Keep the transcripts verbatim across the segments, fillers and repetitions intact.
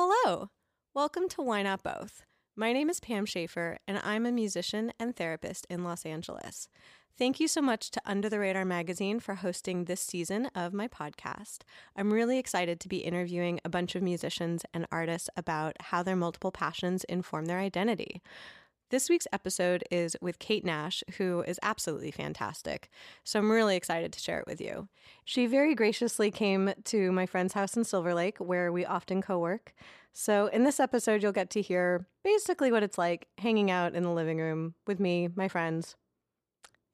Hello! Welcome to Why Not Both. My name is Pam Schaefer, and I'm a musician and therapist in Los Angeles. Thank you so much to Under the Radar Magazine for hosting this season of my podcast. I'm really excited to be interviewing a bunch of musicians and artists about how their multiple passions inform their identity. This week's episode is with Kate Nash, who is absolutely fantastic, so I'm really excited to share it with you. She very graciously came to my friend's house in Silver Lake, where we often co-work. So in this episode, you'll get to hear basically what it's like hanging out in the living room with me, my friends,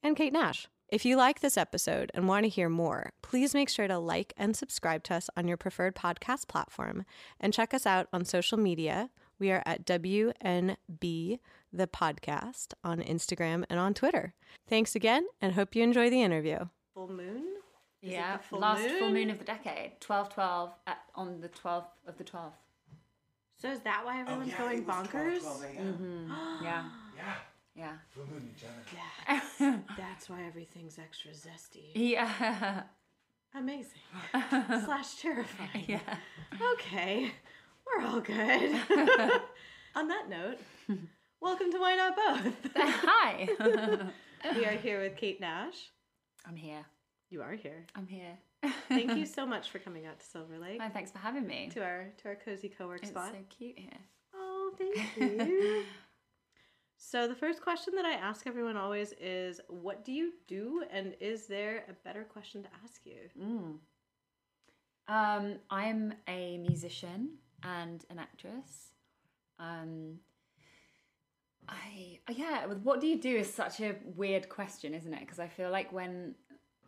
and Kate Nash. If you like this episode and want to hear more, please make sure to like and subscribe to us on your preferred podcast platform, and check us out on social media. We are at W N B, the podcast, on Instagram and on Twitter. Thanks again, and hope you enjoy the interview. Full moon? Is yeah, full last moon? full moon of the decade. twelve twelve at, on the twelfth of the twelfth. So is that why everyone's oh, yeah, going bonkers? twelve, twelve mm-hmm. yeah. Yeah. Yeah. Full moon in general. Yeah. That's why everything's extra zesty. Yeah. Amazing. Slash terrifying. Yeah. Okay. We're all good. On that note, welcome to Why Not Both. Hi. We are here with Kate Nash. I'm here. You are here. I'm here. Thank you so much for coming out to Silver Lake. Oh, thanks for having me. To our to our cozy co-work it's spot. It's so cute here. Oh, thank you. So the first question that I ask everyone always is, what do you do, and is there a better question to ask you? Mm. Um, I'm a musician and an actress. Um, I yeah. What do you do is such a weird question, isn't it? Because I feel like when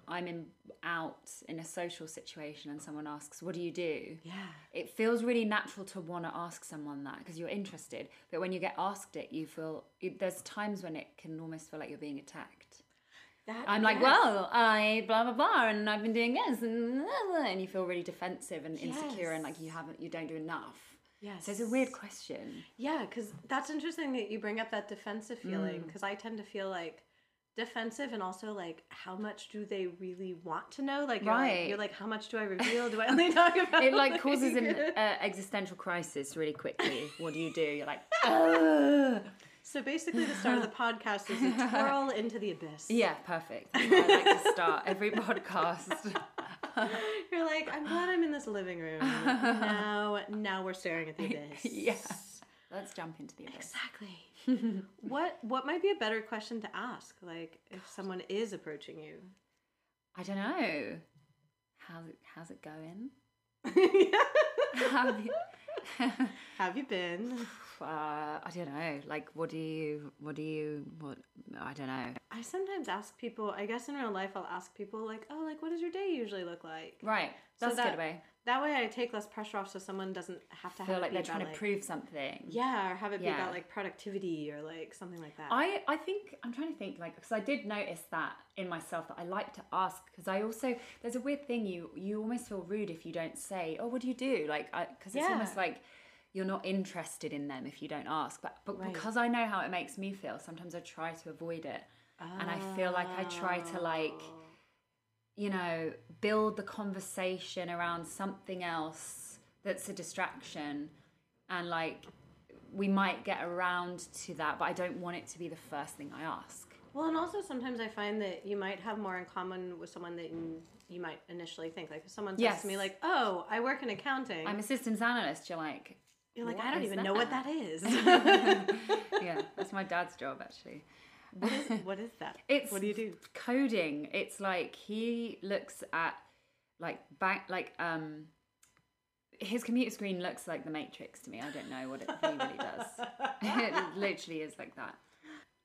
I'm in out in a social situation and someone asks, "What do you do?" Yeah, it feels really natural to want to ask someone that because you're interested. But when you get asked it, you feel it, there's times when it can almost feel like you're being attacked. That I'm is. like, well, I blah blah blah, and I've been doing this, and blah, blah, and you feel really defensive and yes. insecure, and like you haven't, you don't do enough. Yes, so it's a weird question. Yeah, because that's interesting that you bring up that defensive feeling, because mm. I tend to feel like defensive, and also like, how much do they really want to know? Like, you're, right. like, you're like, how much do I reveal? Do I only talk about? It like causes an uh, existential crisis really quickly. What do you do? You're like, ugh. So basically the start of the podcast is a twirl into the abyss. Yeah, perfect. That's where I like to start every podcast. You're like, I'm glad I'm in this living room. Now, now we're staring at the abyss. Yes. Let's jump into the abyss. Exactly. What what might be a better question to ask? Like, if God. someone is approaching you. I don't know. How's it, how's it going? Have you... Have you been? Uh, I don't know. Like, what do you, what do you, what, I don't know. I sometimes ask people, I guess in real life I'll ask people like, oh, like, what does your day usually look like? Right. That's so that, a good way. That way I take less pressure off so someone doesn't have to have feel like they're trying like, to prove something. Yeah, or have it yeah. be about like productivity or like something like that. I, I think, I'm trying to think like, because I did notice that in myself that I like to ask because I also, there's a weird thing, you, you almost feel rude if you don't say, oh, what do you do? Like, because it's yeah. almost like, you're not interested in them if you don't ask. But, but right. because I know how it makes me feel, sometimes I try to avoid it. Oh. And I feel like I try to like, you know, build the conversation around something else that's a distraction. And like, we might get around to that, but I don't want it to be the first thing I ask. Well, and also sometimes I find that you might have more in common with someone that you, you might initially think. Like if someone says yes. to me like, oh, I work in accounting. I'm a systems analyst. You're like... You're like, what I don't even that? know what that is. Yeah, that's my dad's job, actually. What is, what is that? It's what do you do? Coding. It's like he looks at, like, back, like, um, his computer screen looks like the Matrix to me. I don't know what it he really does. It literally is like that.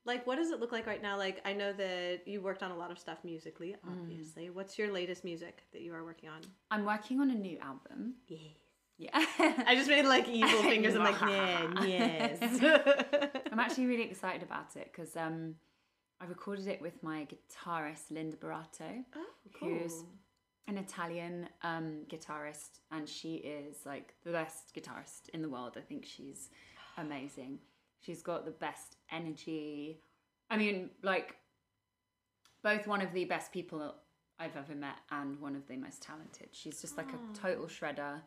Like, what does it look like right now? Like, I know that you worked on a lot of stuff musically, obviously. Mm. What's your latest music that you are working on? I'm working on a new album. Yeah. Yeah, I just made like evil fingers. I'm like, yeah, yes. I'm actually really excited about it because um, I recorded it with my guitarist Linda Barato, oh, cool. who's an Italian um, guitarist, and she is like the best guitarist in the world. I think she's amazing. She's got the best energy. I mean, like both one of the best people I've ever met and one of the most talented. She's just like oh. a total shredder.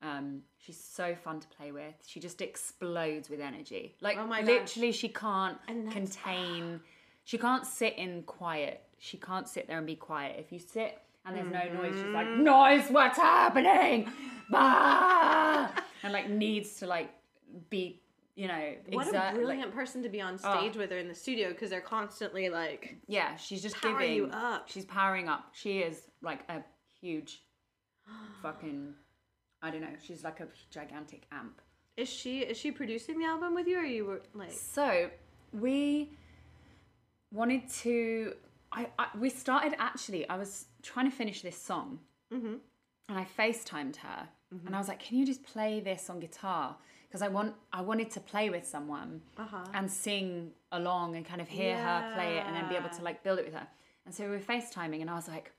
Um, she's so fun to play with. She just explodes with energy. Like, oh my literally, gosh. she can't contain. She can't sit in quiet. She can't sit there and be quiet. If you sit and there's mm-hmm. no noise, she's like, noise, what's happening? Bah! And, like, needs to, like, be, you know, what exert, a brilliant like, person to be on stage oh. with her in the studio, because they're constantly, like, yeah, she's just giving. You up. She's powering up. She is, like, a huge fucking... I don't know. She's like a gigantic amp. Is she is she producing the album with you, or you were like? So we wanted to. I, I we started actually. I was trying to finish this song, mm-hmm. and I FaceTimed her, mm-hmm. and I was like, "Can you just play this on guitar? Because I want I wanted to play with someone uh-huh. and sing along and kind of hear yeah. her play it, and then be able to like build it with her." And so we were FaceTiming, and I was like,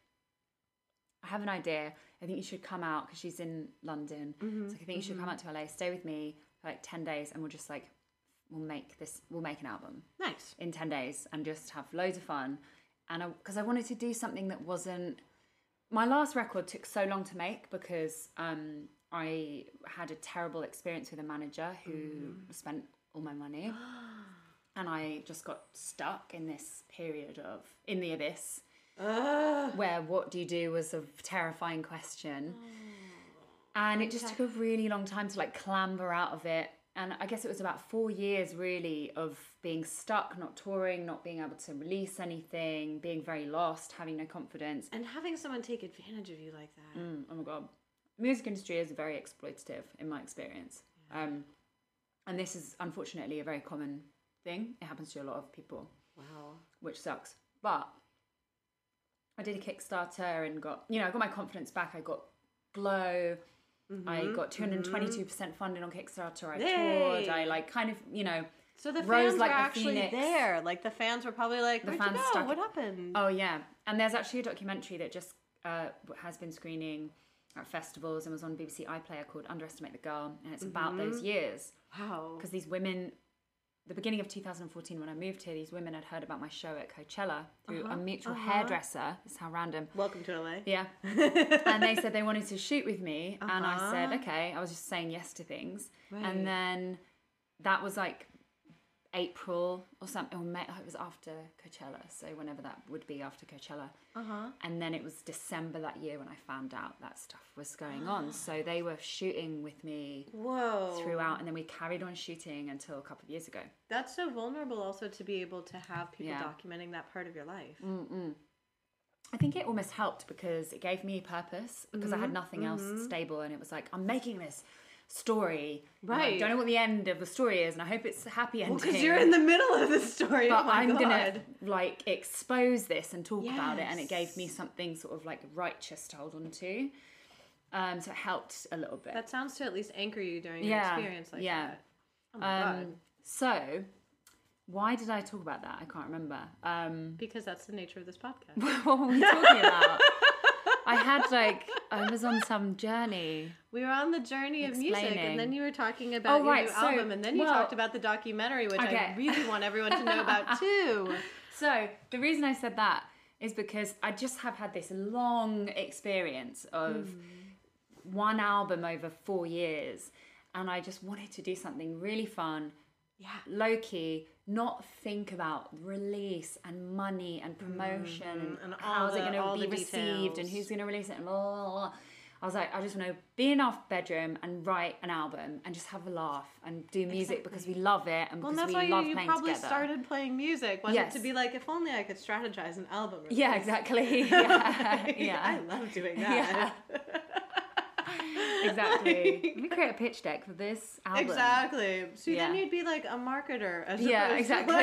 "I have an idea. I think you should come out," because she's in London. Mm-hmm. So I think mm-hmm. you should come out to L A, stay with me for like ten days, and we'll just like, we'll make this, we'll make an album. Nice. In ten days, and just have loads of fun. And because I, I wanted to do something that wasn't, my last record took so long to make because um, I had a terrible experience with a manager who mm. spent all my money. And I just got stuck in this period of, in the abyss. Uh, where what do you do was a terrifying question, and it just took a really long time to like clamber out of it. And I guess it was about four years really of being stuck, not touring, not being able to release anything, being very lost, having no confidence, and having someone take advantage of you like that. Mm, oh my god, the music industry is very exploitative in my experience, yeah. um, and this is unfortunately a very common thing. It happens to a lot of people. Wow, which sucks, but. I did a Kickstarter and got, you know, I got my confidence back. I got Glow. Mm-hmm. I got two hundred twenty-two percent mm-hmm. funding on Kickstarter. I Yay. toured. I like kind of, you know, so the rose fans like were the actually phoenix. There. Like the fans were probably like, the fans you know? What happened? Oh yeah, and there's actually a documentary that just uh, has been screening at festivals and was on B B C iPlayer called Underestimate the Girl, and it's mm-hmm. about those years. Wow. Because these women. The beginning of two thousand fourteen, when I moved here, these women had heard about my show at Coachella through uh-huh, a mutual uh-huh. hairdresser. It's how random. Welcome to L A. Yeah. And they said they wanted to shoot with me. Uh-huh. And I said, okay. I was just saying yes to things. Right. And then that was like April or something. Or May, it was after Coachella. So whenever that would be after Coachella. Uh-huh. And then it was December that year when I found out that stuff was going on. So they were shooting with me Whoa. throughout. And then we carried on shooting until a couple of years ago. That's so vulnerable also to be able to have people yeah. documenting that part of your life. Mm-mm. I think it almost helped because it gave me purpose because mm-hmm. I had nothing else mm-hmm. stable. And it was like, I'm making this story. Right. I don't know what the end of the story is, and I hope it's a happy ending. Well, because you're in the middle of the story. But oh I'm God. gonna like expose this and talk yes. about it, and it gave me something sort of like righteous to hold on to. Um, so it helped a little bit. That sounds to at least anchor you during your yeah. experience like yeah. that. Oh my um, God. So why did I talk about that? I can't remember. Um, because that's the nature of this podcast. What were we talking about? I had like I was on some journey. We were on the journey Explaining. of music, and then you were talking about oh, your right. new so, album, and then you well, talked about the documentary, which okay. I really want everyone to know about too. So the reason I said that is because I just have had this long experience of mm. one album over four years, and I just wanted to do something really fun, yeah, low key. Not think about release and money and promotion mm-hmm. and, and how's it going to be received and who's going to release it and blah, blah, blah. I was like, I just want to be in our bedroom and write an album and just have a laugh and do music exactly. because we love it and well, because and we love you, playing together. Well, that's why you probably together. started playing music, wasn't yes. it? To be like, if only I could strategize an album release. Yeah, exactly. Yeah, like, yeah. I love doing that. Yeah. Exactly. Like, let me create a pitch deck for this album. Exactly. So yeah. then you'd be like a marketer. As yeah, exactly.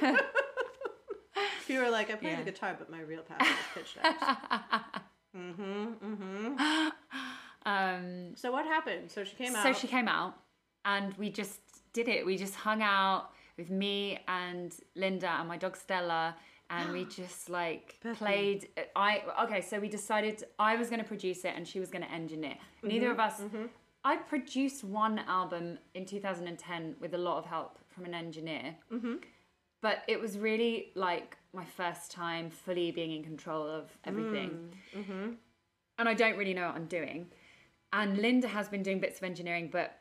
Like... you were like, I play yeah. the guitar, but my real passion is pitch decks. mm-hmm. Mm-hmm. Um, so what happened? So she came out. So she came out, and we just did it. We just hung out with me and Linda and my dog Stella, and we just like Perfect. played. I okay, so we decided I was going to produce it and she was going to engineer. Mm-hmm. Neither of us. Mm-hmm. I produced one album in two thousand ten with a lot of help from an engineer, mm-hmm. but it was really like my first time fully being in control of everything, mm-hmm. and I don't really know what I'm doing. And Linda has been doing bits of engineering, but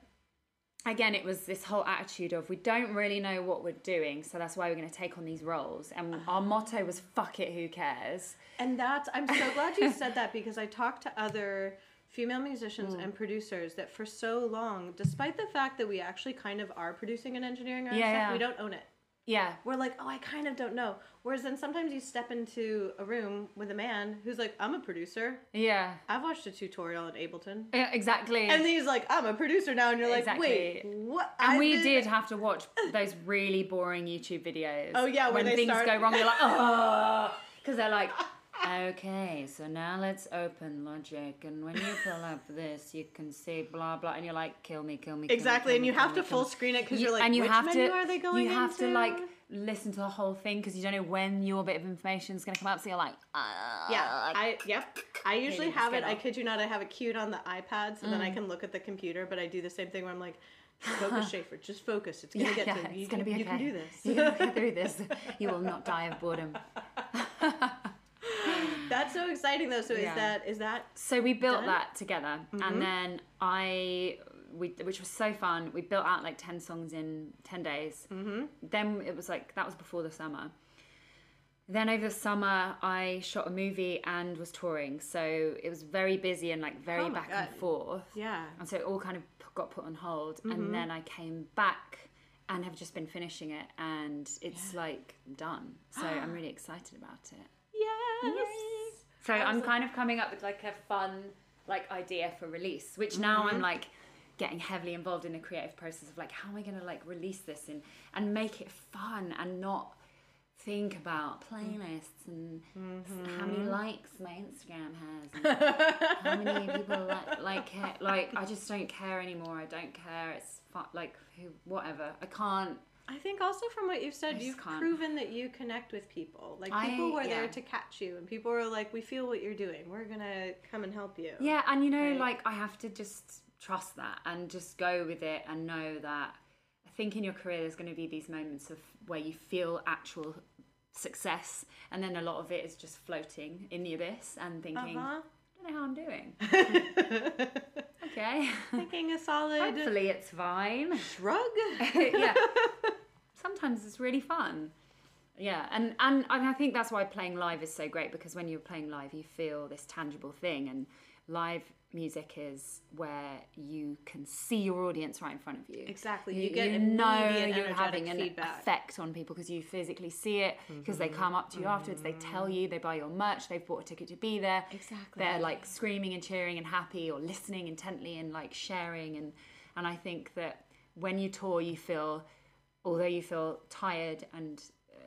again, it was this whole attitude of, we don't really know what we're doing, so that's why we're going to take on these roles. And uh-huh. our motto was, fuck it, who cares? And that's, I'm so glad you said that, because I talked to other female musicians mm. and producers that for so long, despite the fact that we actually kind of are producing and engineering our yeah, stuff, yeah. we don't own it. Yeah. We're like, oh, I kind of don't know. Whereas then sometimes you step into a room with a man who's like, I'm a producer. Yeah. I've watched a tutorial at Ableton. Yeah, exactly. And then he's like, I'm a producer now. And you're like, exactly. wait, what? And I've we been... did have to watch those really boring YouTube videos. Oh, yeah. When, when things start... go wrong, you're like, oh. Because they're like... okay, so now let's open Logic, and when you pull up this, you can see blah blah, and you're like, kill me, kill me. Kill exactly, me, kill and me, you have me, to full me. Screen it because you, you're like, and you which have menu to, are they going You have into? To like listen to the whole thing because you don't know when your bit of information is going to come up. So you're like, uh, yeah, I yep. I usually have it. Off. I kid you not, I have it queued on the iPad, so mm. then I can look at the computer. But I do the same thing where I'm like, focus, Schaefer, just focus. It's gonna yeah, get yeah, to you. It's gonna can, be okay. You can do this. You're gonna get through this. You will not die of boredom. That's so exciting though. So yeah. is that is that so we built done? That together mm-hmm. and then I we which was so fun. We built out like ten songs in ten days. Mm-hmm. Then it was like that was before the summer. Then over the summer I shot a movie and was touring, so it was very busy and like very oh back God. And forth. Yeah. And so it all kind of got put on hold. Mm-hmm. And then I came back and have just been finishing it, and it's yeah. like done. So I'm really excited about it. Yes. Yay. So I'm kind of coming up with like a fun like idea for release, which mm-hmm. now I'm like getting heavily involved in the creative process of like, how am I going to like release this and and make it fun and not think about playlists and mm-hmm. how many likes my Instagram has and how many people like like it. Like I just don't care anymore. I don't care. It's fun, like whatever. I can't. I think also from what you've said, you've can't. proven that you connect with people. Like, people I, were yeah. there to catch you, and people were like, we feel what you're doing. We're going to come and help you. Yeah, and you know, right? like, I have to just trust that and just go with it and know that I think in your career there's going to be these moments of where you feel actual success, and then a lot of it is just floating in the abyss and thinking... Uh-huh. I don't know how I'm doing. Okay. Making a solid... Hopefully it's fine. Shrug? Yeah. Sometimes it's really fun. Yeah. And, and and I think that's why playing live is so great, because when you're playing live, you feel this tangible thing, and live music is where you can see your audience right in front of you. Exactly. You, you get you know you're having an feedback. Effect on people because you physically see it, because mm-hmm. they come up to you mm-hmm. afterwards, they tell you, they buy your merch, they've bought a ticket to be there. Exactly. They're like screaming and cheering and happy, or listening intently and like sharing. And, and I think that when you tour, you feel, although you feel tired and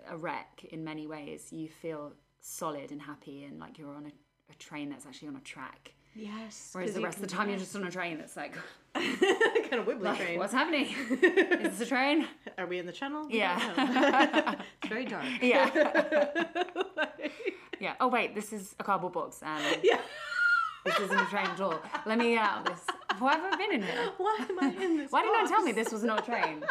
a wreck in many ways, you feel solid and happy and like you're on a, a train that's actually on a track. Yes. Whereas the rest of the time you're just on a train that's like kind of wibbly like, train. What's happening? Is this a train? Are we in the channel? Yeah. It's very dark. Yeah. like... Yeah. Oh wait, this is a cardboard box and yeah. this isn't a train at all. Let me get out of this. Why have I been in here? Why am I in this? Why box? Didn't I tell me this was not a train?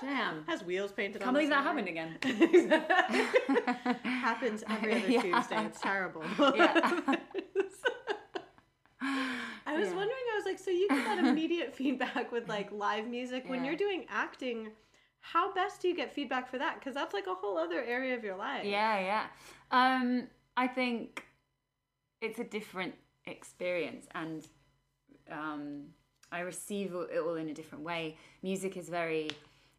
Damn. Has wheels painted Can't on it. Can't believe that summer. Happened again. Happens every other yeah. Tuesday. It's terrible. Yeah. I was yeah. wondering, I was like, so you get that immediate feedback with like live music. When yeah. you're doing acting, how best do you get feedback for that? Because that's like a whole other area of your life. Yeah, yeah. Um, I think it's a different experience, and um, I receive it all in a different way. Music is very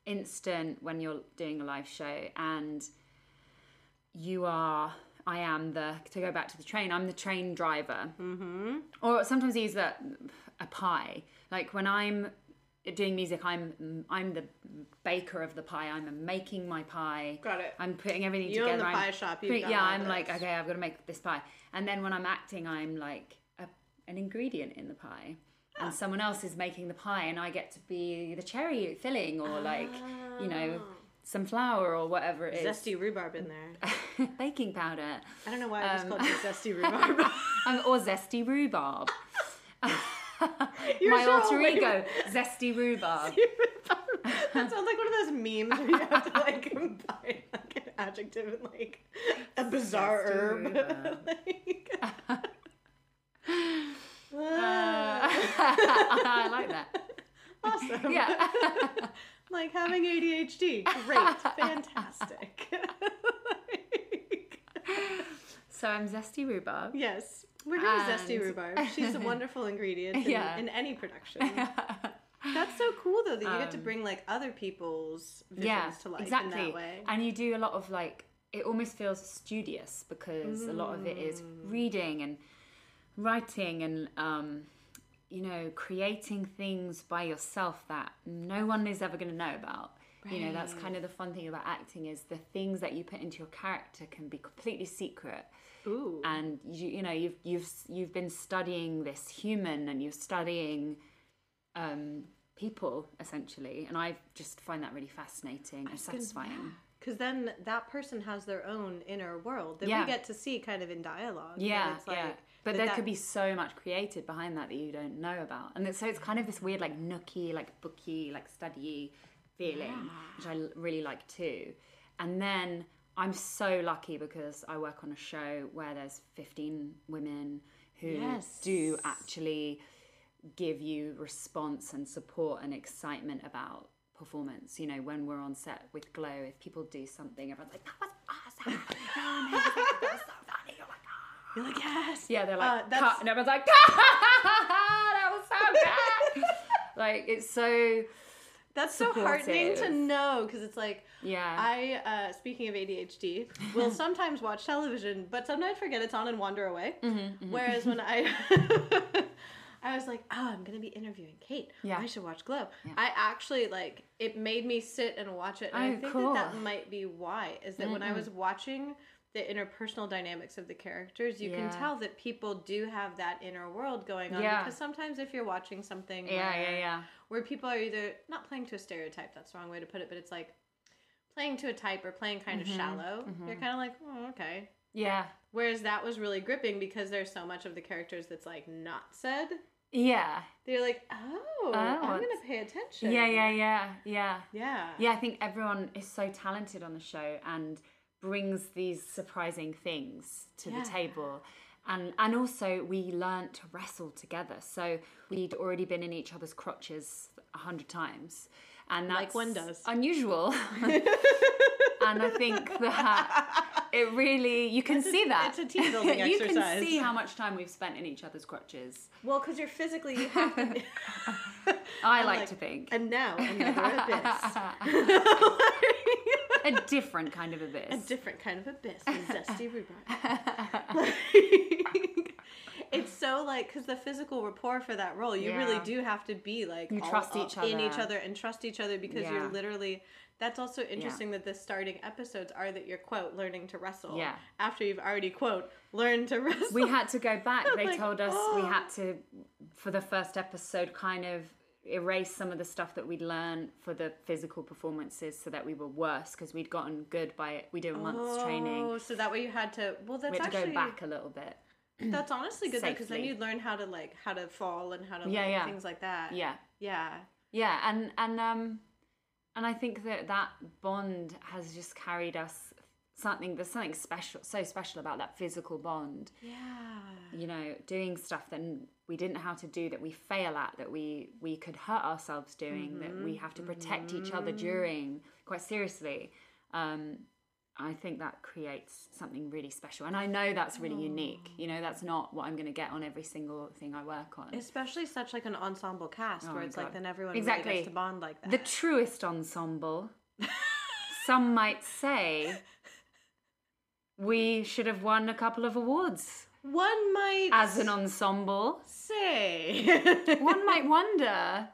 instant when you're doing a live show, and you are... I am the, to go back to the train, I'm the train driver. Mm-hmm. Or sometimes I use a, a pie. Like when I'm doing music, I'm I'm the baker of the pie. I'm making my pie. Got it. I'm putting everything You're together. You're in the pie I'm shop. Putting, yeah, I'm this. Like, okay, I've got to make this pie. And then when I'm acting, I'm like a, an ingredient in the pie. Oh. And someone else is making the pie, and I get to be the cherry filling, or oh. like, you know... some flour or whatever it is. Zesty rhubarb in there. Baking powder. I don't know why I just um, called it zesty rhubarb. um, or zesty rhubarb. You're My sure alter ego, with... zesty rhubarb. That sounds like one of those memes where you have to like combine like an adjective and like a bizarre zesty herb. like... uh... I like that. Awesome. Yeah. Like having A D H D. Great. Fantastic. Like... So I'm Zesty Rhubarb. Yes. We're doing and... Zesty Rhubarb. She's a wonderful ingredient in, yeah. in any production. That's so cool, though, that you um, get to bring, like, other people's visions yeah, to life exactly. in that way. And you do a lot of, like, it almost feels studious because mm. a lot of it is reading and writing and, um, you know, creating things by yourself that no one is ever going to know about. Right. You know, that's kind of the fun thing about acting is the things that you put into your character can be completely secret. Ooh. And, you, you know, you've, you've, you've been studying this human and you're studying... Um, people essentially, and I just find that really fascinating and satisfying. Because yeah. then that person has their own inner world that yeah. we get to see kind of in dialogue. Yeah, it's like, yeah. But there that... could be so much created behind that that you don't know about, and so it's kind of this weird, like nooky, like booky, like study feeling, yeah. which I really like too. And then I'm so lucky because I work on a show where there's fifteen women who yes. do actually. Give you response and support and excitement about performance. You know, when we're on set with Glow, if people do something, everyone's like, that was awesome. That was so funny. You're like, oh. You're like, yes. Yeah, they're like, uh, cut. And everyone's like, that was so good. Like, it's so... That's supportive. So heartening to know, because it's like, yeah. I, uh, speaking of A D H D, will sometimes watch television, but sometimes forget it's on and wander away. Mm-hmm, mm-hmm. Whereas when I... I was like, oh, I'm going to be interviewing Kate. Yeah. I should watch Glow. Yeah. I actually, like, it made me sit and watch it. And oh, I think cool. that that might be why, is that mm-hmm. when I was watching the interpersonal dynamics of the characters, you yeah. can tell that people do have that inner world going on. Yeah. Because sometimes if you're watching something yeah, where, yeah, yeah. where people are either not playing to a stereotype, that's the wrong way to put it, but it's like playing to a type or playing kind mm-hmm. of shallow, mm-hmm. you're kind of like, oh, okay. Yeah. Whereas that was really gripping because there's so much of the characters that's, like, not said. Yeah. They're like, oh, oh I'm going to pay attention. Yeah, yeah, yeah, yeah. Yeah. Yeah, I think everyone is so talented on the show and brings these surprising things to yeah. the table. And and also we learned to wrestle together. So we'd already been in each other's crotches a hundred times. And that's like one does. Unusual. And I think that it really, you can it's see a, that. It's a team building you exercise. You can see how much time we've spent in each other's crotches. Well, because you're physically, you have to be... I like, like to think. And now, another abyss. A different kind of abyss. A different kind of abyss. Zesty Rhubarb. Like, it's so like, because the physical rapport for that role, you yeah. really do have to be like, you all, trust all, each other. In each other and trust each other because yeah. you're literally... That's also interesting yeah. that the starting episodes are that you're, quote, learning to wrestle. Yeah. After you've already, quote, learned to wrestle. We had to go back. I'm they like, told us oh. we had to, for the first episode, kind of erase some of the stuff that we'd learned for the physical performances so that we were worse because we'd gotten good by it. We did a month's oh, training. Oh, so that way you had to, well, that's we had actually... to go back a little bit. That's honestly good, because then you'd learn how to, like, how to fall and how to, yeah, like, yeah. things like that. Yeah. Yeah. Yeah, and, and, um... And I think that that bond has just carried us something, there's something special, so special about that physical bond. Yeah. You know, doing stuff that we didn't know how to do, that we fail at, that we, we could hurt ourselves doing, mm-hmm. that we have to protect mm-hmm. each other during, quite seriously. Um, I think that creates something really special. And I know that's really oh. unique. You know, that's not what I'm going to get on every single thing I work on. Especially such like an ensemble cast oh where it's God. Like then everyone exactly. really gets to bond like that. The truest ensemble. Some might say we should have won a couple of awards. One might... As an ensemble. Say. One might wonder...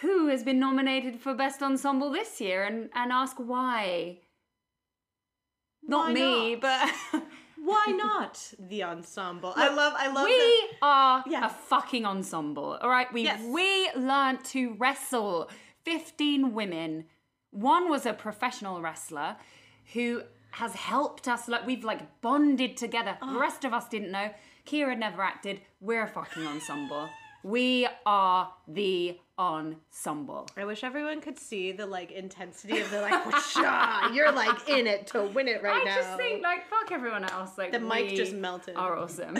Who has been nominated for Best Ensemble this year and, and ask why? Not why me, not? But why not the ensemble? Look, I love I love We the... are yes. a fucking ensemble. All right, we yes. we learned to wrestle. fifteen women. One was a professional wrestler who has helped us, like we've like bonded together. Oh. The rest of us didn't know. Kira never acted. We're a fucking ensemble. We are the ensemble. I wish everyone could see the like intensity of the like whoosh, you're like in it to win it right I now. I just think like fuck everyone else. Like the mic just melted. Are awesome.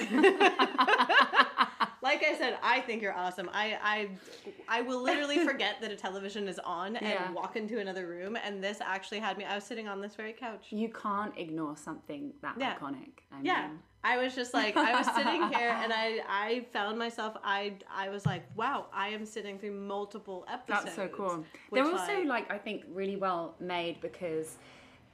Like like I said, I think you're awesome. I I, I will literally forget that a television is on and yeah. walk into another room, and this actually had me. I was sitting on this very couch. You can't ignore something that yeah. iconic. I mean. Yeah. I was just like, I was sitting here and I, I found myself, I I was like, wow, I am sitting through multiple episodes. That's so cool. They're also I, like, I think really well made because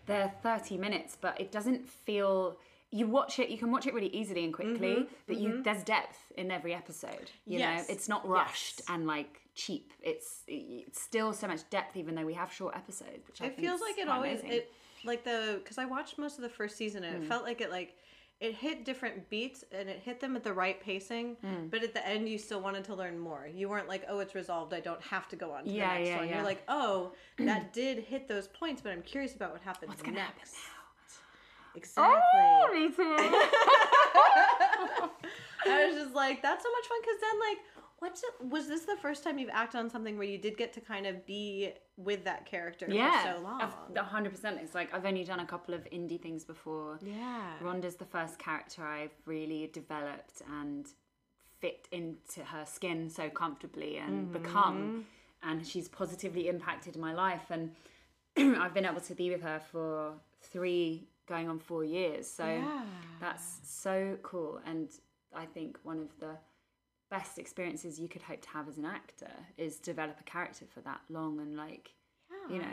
they're thirty minutes, but it doesn't feel, you watch it, you can watch it really easily and quickly, mm-hmm, but you mm-hmm. there's depth in every episode. You yes. know, it's not rushed yes. and like cheap. It's, it's still so much depth even though we have short episodes, which I it think feels like it always, it, like the, because I watched most of the first season and mm. it felt like it like, it hit different beats and it hit them at the right pacing, mm. but at the end you still wanted to learn more. You weren't like, oh, it's resolved, I don't have to go on to yeah, the next yeah, one. Yeah. You're like, oh, that did hit those points, but I'm curious about what happens What's gonna next. What's going to happen now? Exactly. Oh, me too. I was just like, that's so much fun, because then like, what's it, was this the first time you've acted on something where you did get to kind of be with that character yeah, for so long? Yeah, one hundred percent. It's like I've only done a couple of indie things before. Yeah. Rhonda's the first character I've really developed and fit into her skin so comfortably and mm-hmm. become. And she's positively impacted my life. And I've been able to be with her for three, going on four years. So yeah. that's so cool. And I think one of the best experiences you could hope to have as an actor is develop a character for that long and like yeah. you know,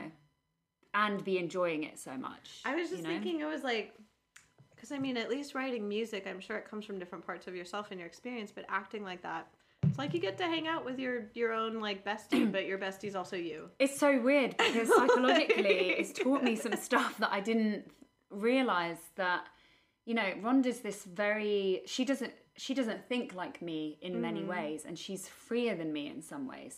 and be enjoying it so much. I was just you know? thinking, I was like, because I mean, at least writing music, I'm sure it comes from different parts of yourself and your experience, but acting like that, it's like you get to hang out with your your own like bestie, but your bestie's also you. It's so weird because psychologically it's taught me some stuff that I didn't realize, that you know, Rhonda's this very, she doesn't She doesn't think like me in many mm. ways, and she's freer than me in some ways.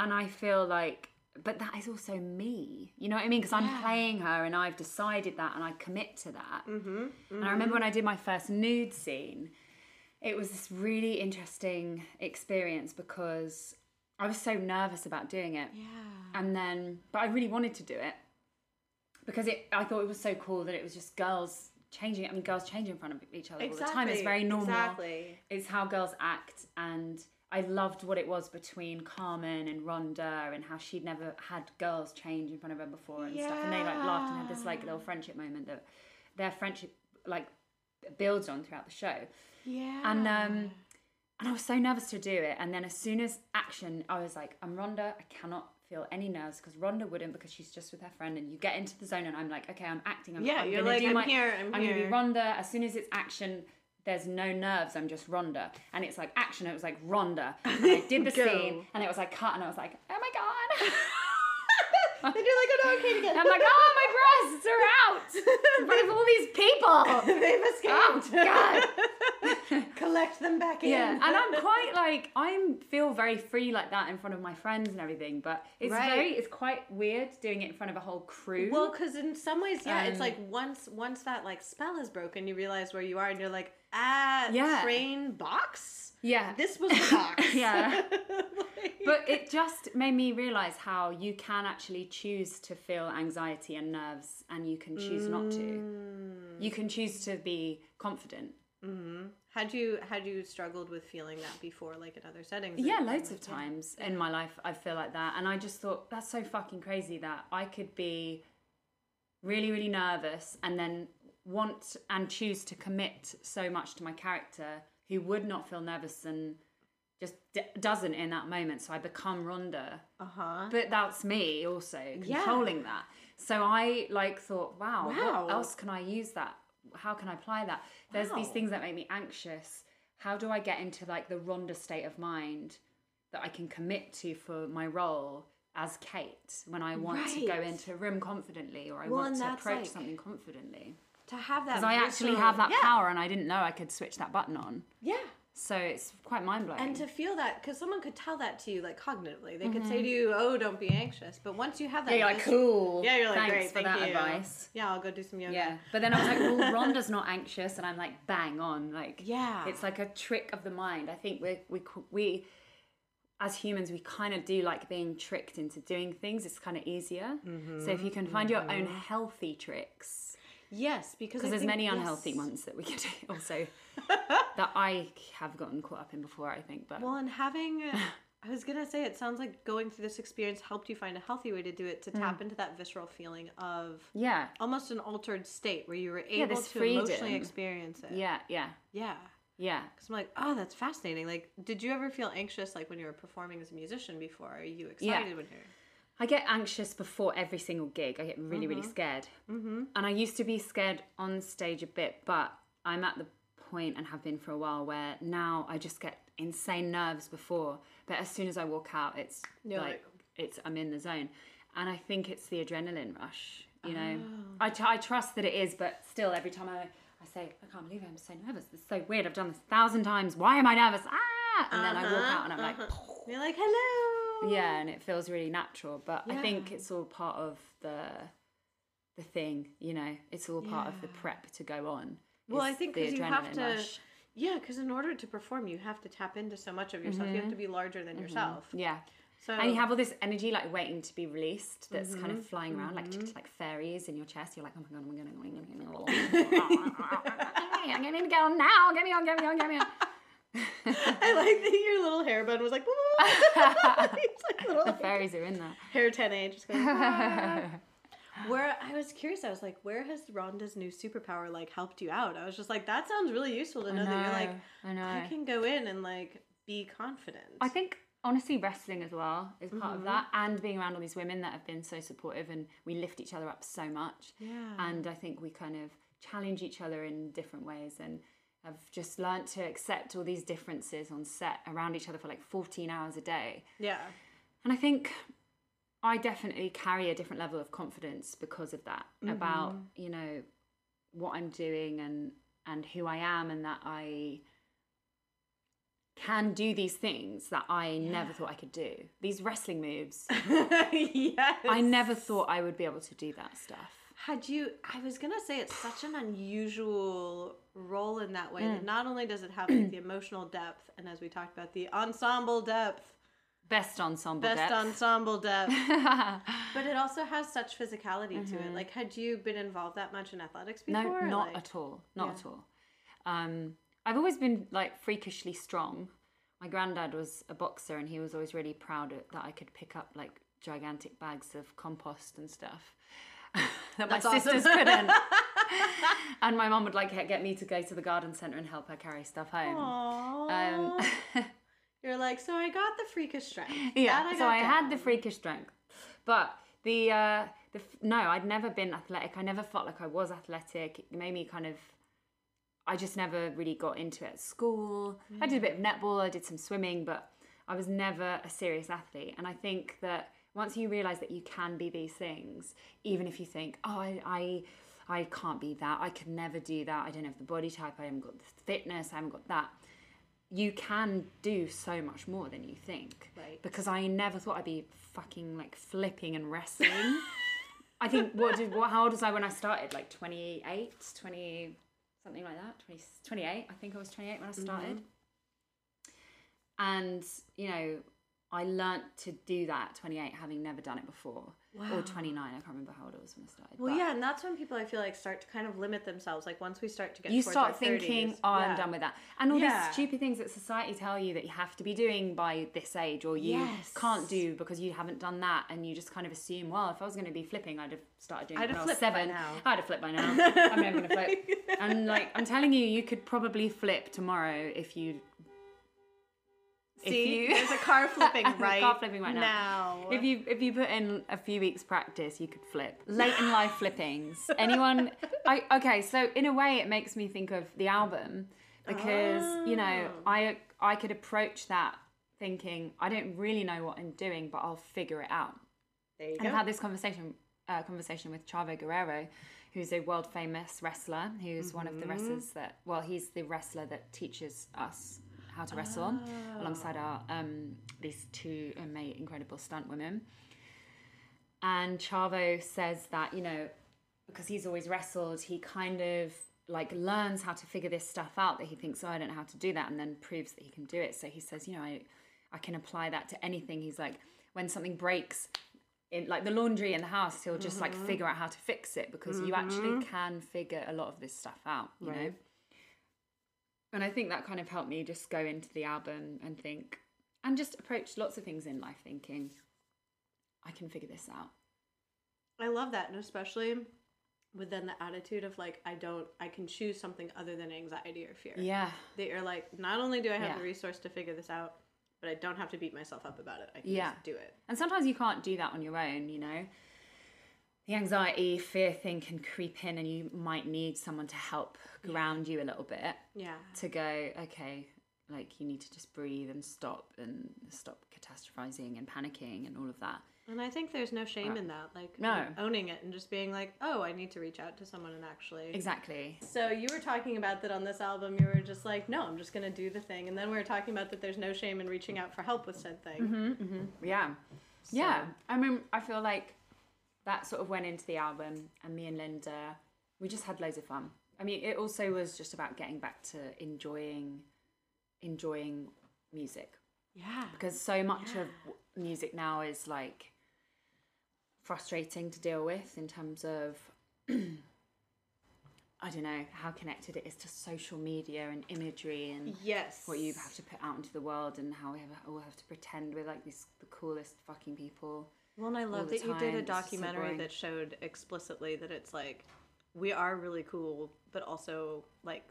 And I feel like, but that is also me. You know what I mean? Because yeah. I'm playing her, and I've decided that, and I commit to that. Mm-hmm. Mm-hmm. And I remember when I did my first nude scene, it was this really interesting experience because I was so nervous about doing it. Yeah. And then, but I really wanted to do it because it. I thought it was so cool that it was just girls changing. I mean, girls change in front of each other exactly. all the time. It's very normal. Exactly. It's how girls act. And I loved what it was between Carmen and Rhonda and how she'd never had girls change in front of her before and yeah. stuff. And they like laughed and had this like little friendship moment that their friendship like builds on throughout the show. Yeah. And um, and I was so nervous to do it. And then as soon as action, I was like, I'm Rhonda. I cannot feel any nerves because Rhonda wouldn't, because she's just with her friend, and you get into the zone and I'm like, okay, I'm acting. I'm, yeah, I'm you're gonna like, do I'm my, here, I'm, I'm here. I'm gonna be Rhonda. As soon as it's action, there's no nerves. I'm just Rhonda, and it's like action. It was like Rhonda. And I did the scene, and it was like cut, and I was like, oh my god. Then you're like, oh no, I can't again. I'm like, oh, my breasts are out in front of all these people. They've escaped. Oh god. Collect them back in. Yeah, and I'm quite like, I feel very free like that in front of my friends and everything, but it's right. very, it's quite weird doing it in front of a whole crew. Well, because in some ways, yeah, um, it's like once once that like spell is broken, you realize where you are, and you're like, ah, yeah. train box? Yeah. This was the box. Yeah. Like, but it just made me realize how you can actually choose to feel anxiety and nerves, and you can choose mm. not to. You can choose to be confident. Mm-hmm. Had you had you struggled with feeling that before, like in other settings? Yeah, loads of times in my life I feel like that, and I just thought, that's so fucking crazy that I could be really, really nervous and then want and choose to commit so much to my character, who would not feel nervous and just d- doesn't in that moment. So I become Rhonda, uh-huh. but that's me also controlling yeah. that. So I like thought, wow, wow, what else can I use that? How can I apply that? There's wow. these things that make me anxious. How do I get into like the Rhonda state of mind that I can commit to for my role as Kate when I want right. to go into a room confidently, or I well, want to approach like, something confidently? To have that, because I actually have that yeah. power, and I didn't know I could switch that button on. Yeah. So it's quite mind-blowing. And to feel that, because someone could tell that to you, like, cognitively. They mm-hmm. could say to you, oh, don't be anxious. But once you have that... Yeah, you're like, cool. Yeah, you're like, thanks great, for thank that you. advice. Yeah, I'll go do some yoga. Yeah. But then I was like, well, Rhonda's not anxious, and I'm like, bang on. Like, yeah. It's like a trick of the mind. I think we, we, we as humans, we kind of do like being tricked into doing things. It's kind of easier. Mm-hmm. So if you can find mm-hmm. your own healthy tricks... Yes, because I there's think, many unhealthy yes. ones that we could also that I have gotten caught up in before, I think. But well, and having, I was going to say, it sounds like going through this experience helped you find a healthy way to do it, to mm. tap into that visceral feeling of yeah, almost an altered state where you were able yeah, to freedom. emotionally experience it. Yeah, yeah. Yeah. Yeah. Because I'm like, oh, that's fascinating. Like, did you ever feel anxious, like, when you were performing as a musician before? Are you excited yeah. when you're... I get anxious before every single gig. I get really, mm-hmm. really scared. Mm-hmm. And I used to be scared on stage a bit, but I'm at the point, and have been for a while, where now I just get insane nerves before. But as soon as I walk out, it's no, like, it's I'm in the zone. And I think it's the adrenaline rush, you know. Oh. I, t- I trust that it is, but still, every time I... I say, I can't believe it. I'm so nervous. This is so weird. I've done this a thousand times. Why am I nervous? Ah! And uh-huh, then I walk out and I'm uh-huh. like... Poof. You're like, hello! Yeah, and it feels really natural. But yeah. I think it's all part of the the thing, you know. It's all part yeah. of the prep to go on. Well, I think because you have to... Rush. Yeah, because in order to perform, you have to tap into so much of yourself. Mm-hmm. You have to be larger than mm-hmm. yourself. Yeah. So, and you have all this energy like waiting to be released that's mm-hmm. kind of flying around mm-hmm. like like fairies in your chest. You're like, oh my god, oh my god, oh my god, I'm gonna get on now. Get me on, get me on, get me on. I like that your little hairband was like, like little, the fairies like, are in that hair ten A just going. Ah. Where I was curious, I was like, where has Rhonda's new superpower like helped you out? I was just like, that sounds really useful to know, know that you're like, I know I can go in and like be confident. I think. Honestly, wrestling as well is part mm-hmm. of that, and being around all these women that have been so supportive, and we lift each other up so much. Yeah. And I think we kind of challenge each other in different ways, and I've just learned to accept all these differences on set around each other for like fourteen hours a day. Yeah. And I think I definitely carry a different level of confidence because of that, mm-hmm. about, you know, what I'm doing and, and who I am, and that I... can do these things that I yeah. never thought I could do. These wrestling moves. Yes. I never thought I would be able to do that stuff. Had you, I was going to say it's such an unusual role in that way. Mm. That not only does it have like, the emotional depth, and as we talked about, the ensemble depth. Best ensemble Best depth. Best ensemble depth. But it also has such physicality mm-hmm. to it. Like, had you been involved that much in athletics before? No, not like, at all. Not yeah. at all. Um... I've always been, like, freakishly strong. My granddad was a boxer, and he was always really proud of, that I could pick up, like, gigantic bags of compost and stuff that my awesome. sisters couldn't. And my mum would, like, get me to go to the garden centre and help her carry stuff home. Aww. Um, You're like, so I got the freakish strength. Yeah, that I so got I down. had the freakish strength. But the, uh, the no, I'd never been athletic. I never felt like I was athletic. It made me kind of... I just never really got into it at school. Mm. I did a bit of netball, I did some swimming, but I was never a serious athlete. And I think that once you realise that you can be these things, even if you think, oh, I, I, I can't be that, I could never do that, I don't have the body type, I haven't got the fitness, I haven't got that, you can do so much more than you think. Right. Because I never thought I'd be fucking like flipping and wrestling. I think, what did, what, how old was I when I started? Like twenty-eight, twenty... something like that, twenty, twenty-eight. I think I was twenty-eight when I started. Mm-hmm. And, you know, I learnt to do that at twenty-eight, having never done it before. Wow. Or twenty-nine, I can't remember how old I was when I started. Well, but yeah, and that's when people, I feel like, start to kind of limit themselves. Like, once we start to get you towards start our thinking, thirties, oh, yeah. I'm done with that. And all yeah. these stupid things that society tell you that you have to be doing by this age, or you yes. can't do because you haven't done that, and you just kind of assume, well, if I was going to be flipping, I'd have started doing I'd it when I was seven. I'd have flipped by now. I'm never going to flip. And, like, I'm telling you, you could probably flip tomorrow if you... See, you, there's a car flipping right, car flipping right now. now. If you if you put in a few weeks practice, you could flip. Late in life flippings. Anyone? I, okay, so in a way, it makes me think of the album, because oh. you know I I could approach that thinking I don't really know what I'm doing, but I'll figure it out. There you and go. I've had this conversation uh, conversation with Chavo Guerrero, who's a world famous wrestler, who's mm-hmm. one of the wrestlers that well, he's the wrestler that teaches us how to wrestle on, oh. alongside our um, these two amazing, incredible stunt women. And Chavo says that, you know, because he's always wrestled, he kind of like learns how to figure this stuff out that he thinks, oh, I don't know how to do that, and then proves that he can do it. So he says, you know, I, I can apply that to anything. He's like, when something breaks, in like the laundry in the house, he'll just mm-hmm. like figure out how to fix it, because mm-hmm. you actually can figure a lot of this stuff out, you right. know? And I think that kind of helped me just go into the album and think, and just approach lots of things in life thinking, I can figure this out. I love that, and especially with then the attitude of like, I don't, I can choose something other than anxiety or fear. Yeah. That you're like, not only do I have yeah. the resource to figure this out, but I don't have to beat myself up about it. I can yeah. just do it. And sometimes you can't do that on your own, you know. The anxiety, fear thing can creep in, and you might need someone to help ground you a little bit. Yeah. To go, okay, like you need to just breathe and stop and stop catastrophizing and panicking and all of that. And I think there's no shame right. in that. Like no. owning it and just being like, oh, I need to reach out to someone and actually. Exactly. So you were talking about that on this album, you were just like, no, I'm just going to do the thing. And then we were talking about that there's no shame in reaching out for help with said thing. Mm-hmm, mm-hmm. Yeah. So. Yeah. I mean, I feel like that sort of went into the album, and me and Linda, we just had loads of fun. I mean, it also was just about getting back to enjoying, enjoying music. Yeah. Because so much yeah. of music now is like frustrating to deal with in terms of, I don't know, how connected it is to social media and imagery and yes. what you have to put out into the world, and how we have, all have to pretend we're like these the coolest fucking people. Well, and I love that you did a documentary that showed explicitly that it's like, we are really cool, but also like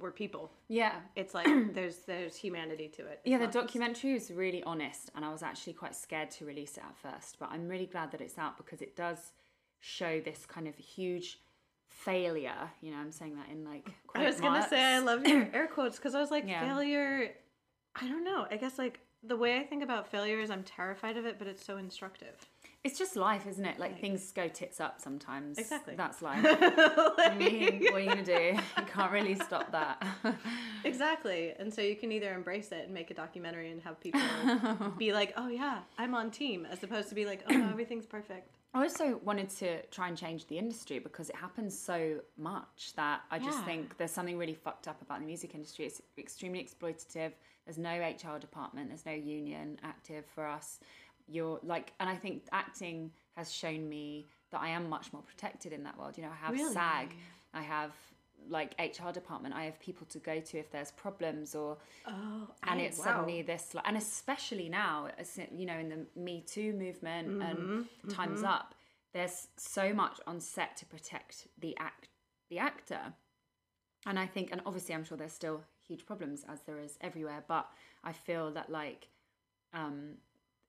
we're people. Yeah. It's like there's there's humanity to it. It's yeah, the documentary was really honest, and I was actually quite scared to release it at first, but I'm really glad that it's out because it does show this kind of huge failure. You know, I'm saying that in like quote I was going to say I love your air quotes because I was like, yeah. failure, I don't know. I guess like, the way I think about failure is I'm terrified of it, but it's so instructive. It's just life, isn't it? Like, like things go tits up sometimes. Exactly. That's life. Like, I mean, what are you going to do? You can't really stop that. Exactly. And so you can either embrace it and make a documentary and have people be like, oh yeah, I'm on team, as opposed to be like, oh no, everything's perfect. I also wanted to try and change the industry because it happens so much that I yeah. just think there's something really fucked up about the music industry. It's extremely exploitative. There's no H R department. There's no union active for us. You're like, and I think acting has shown me that I am much more protected in that world. You know, I have really? SAG, I have like H R department. I have people to go to if there's problems or, oh, and oh, it's wow. suddenly this, like, and especially now, you know, in the Me Too movement mm-hmm, and mm-hmm. Time's Up, there's so much on set to protect the act, the actor. And I think, and obviously I'm sure there's still huge problems as there is everywhere, but I feel that like um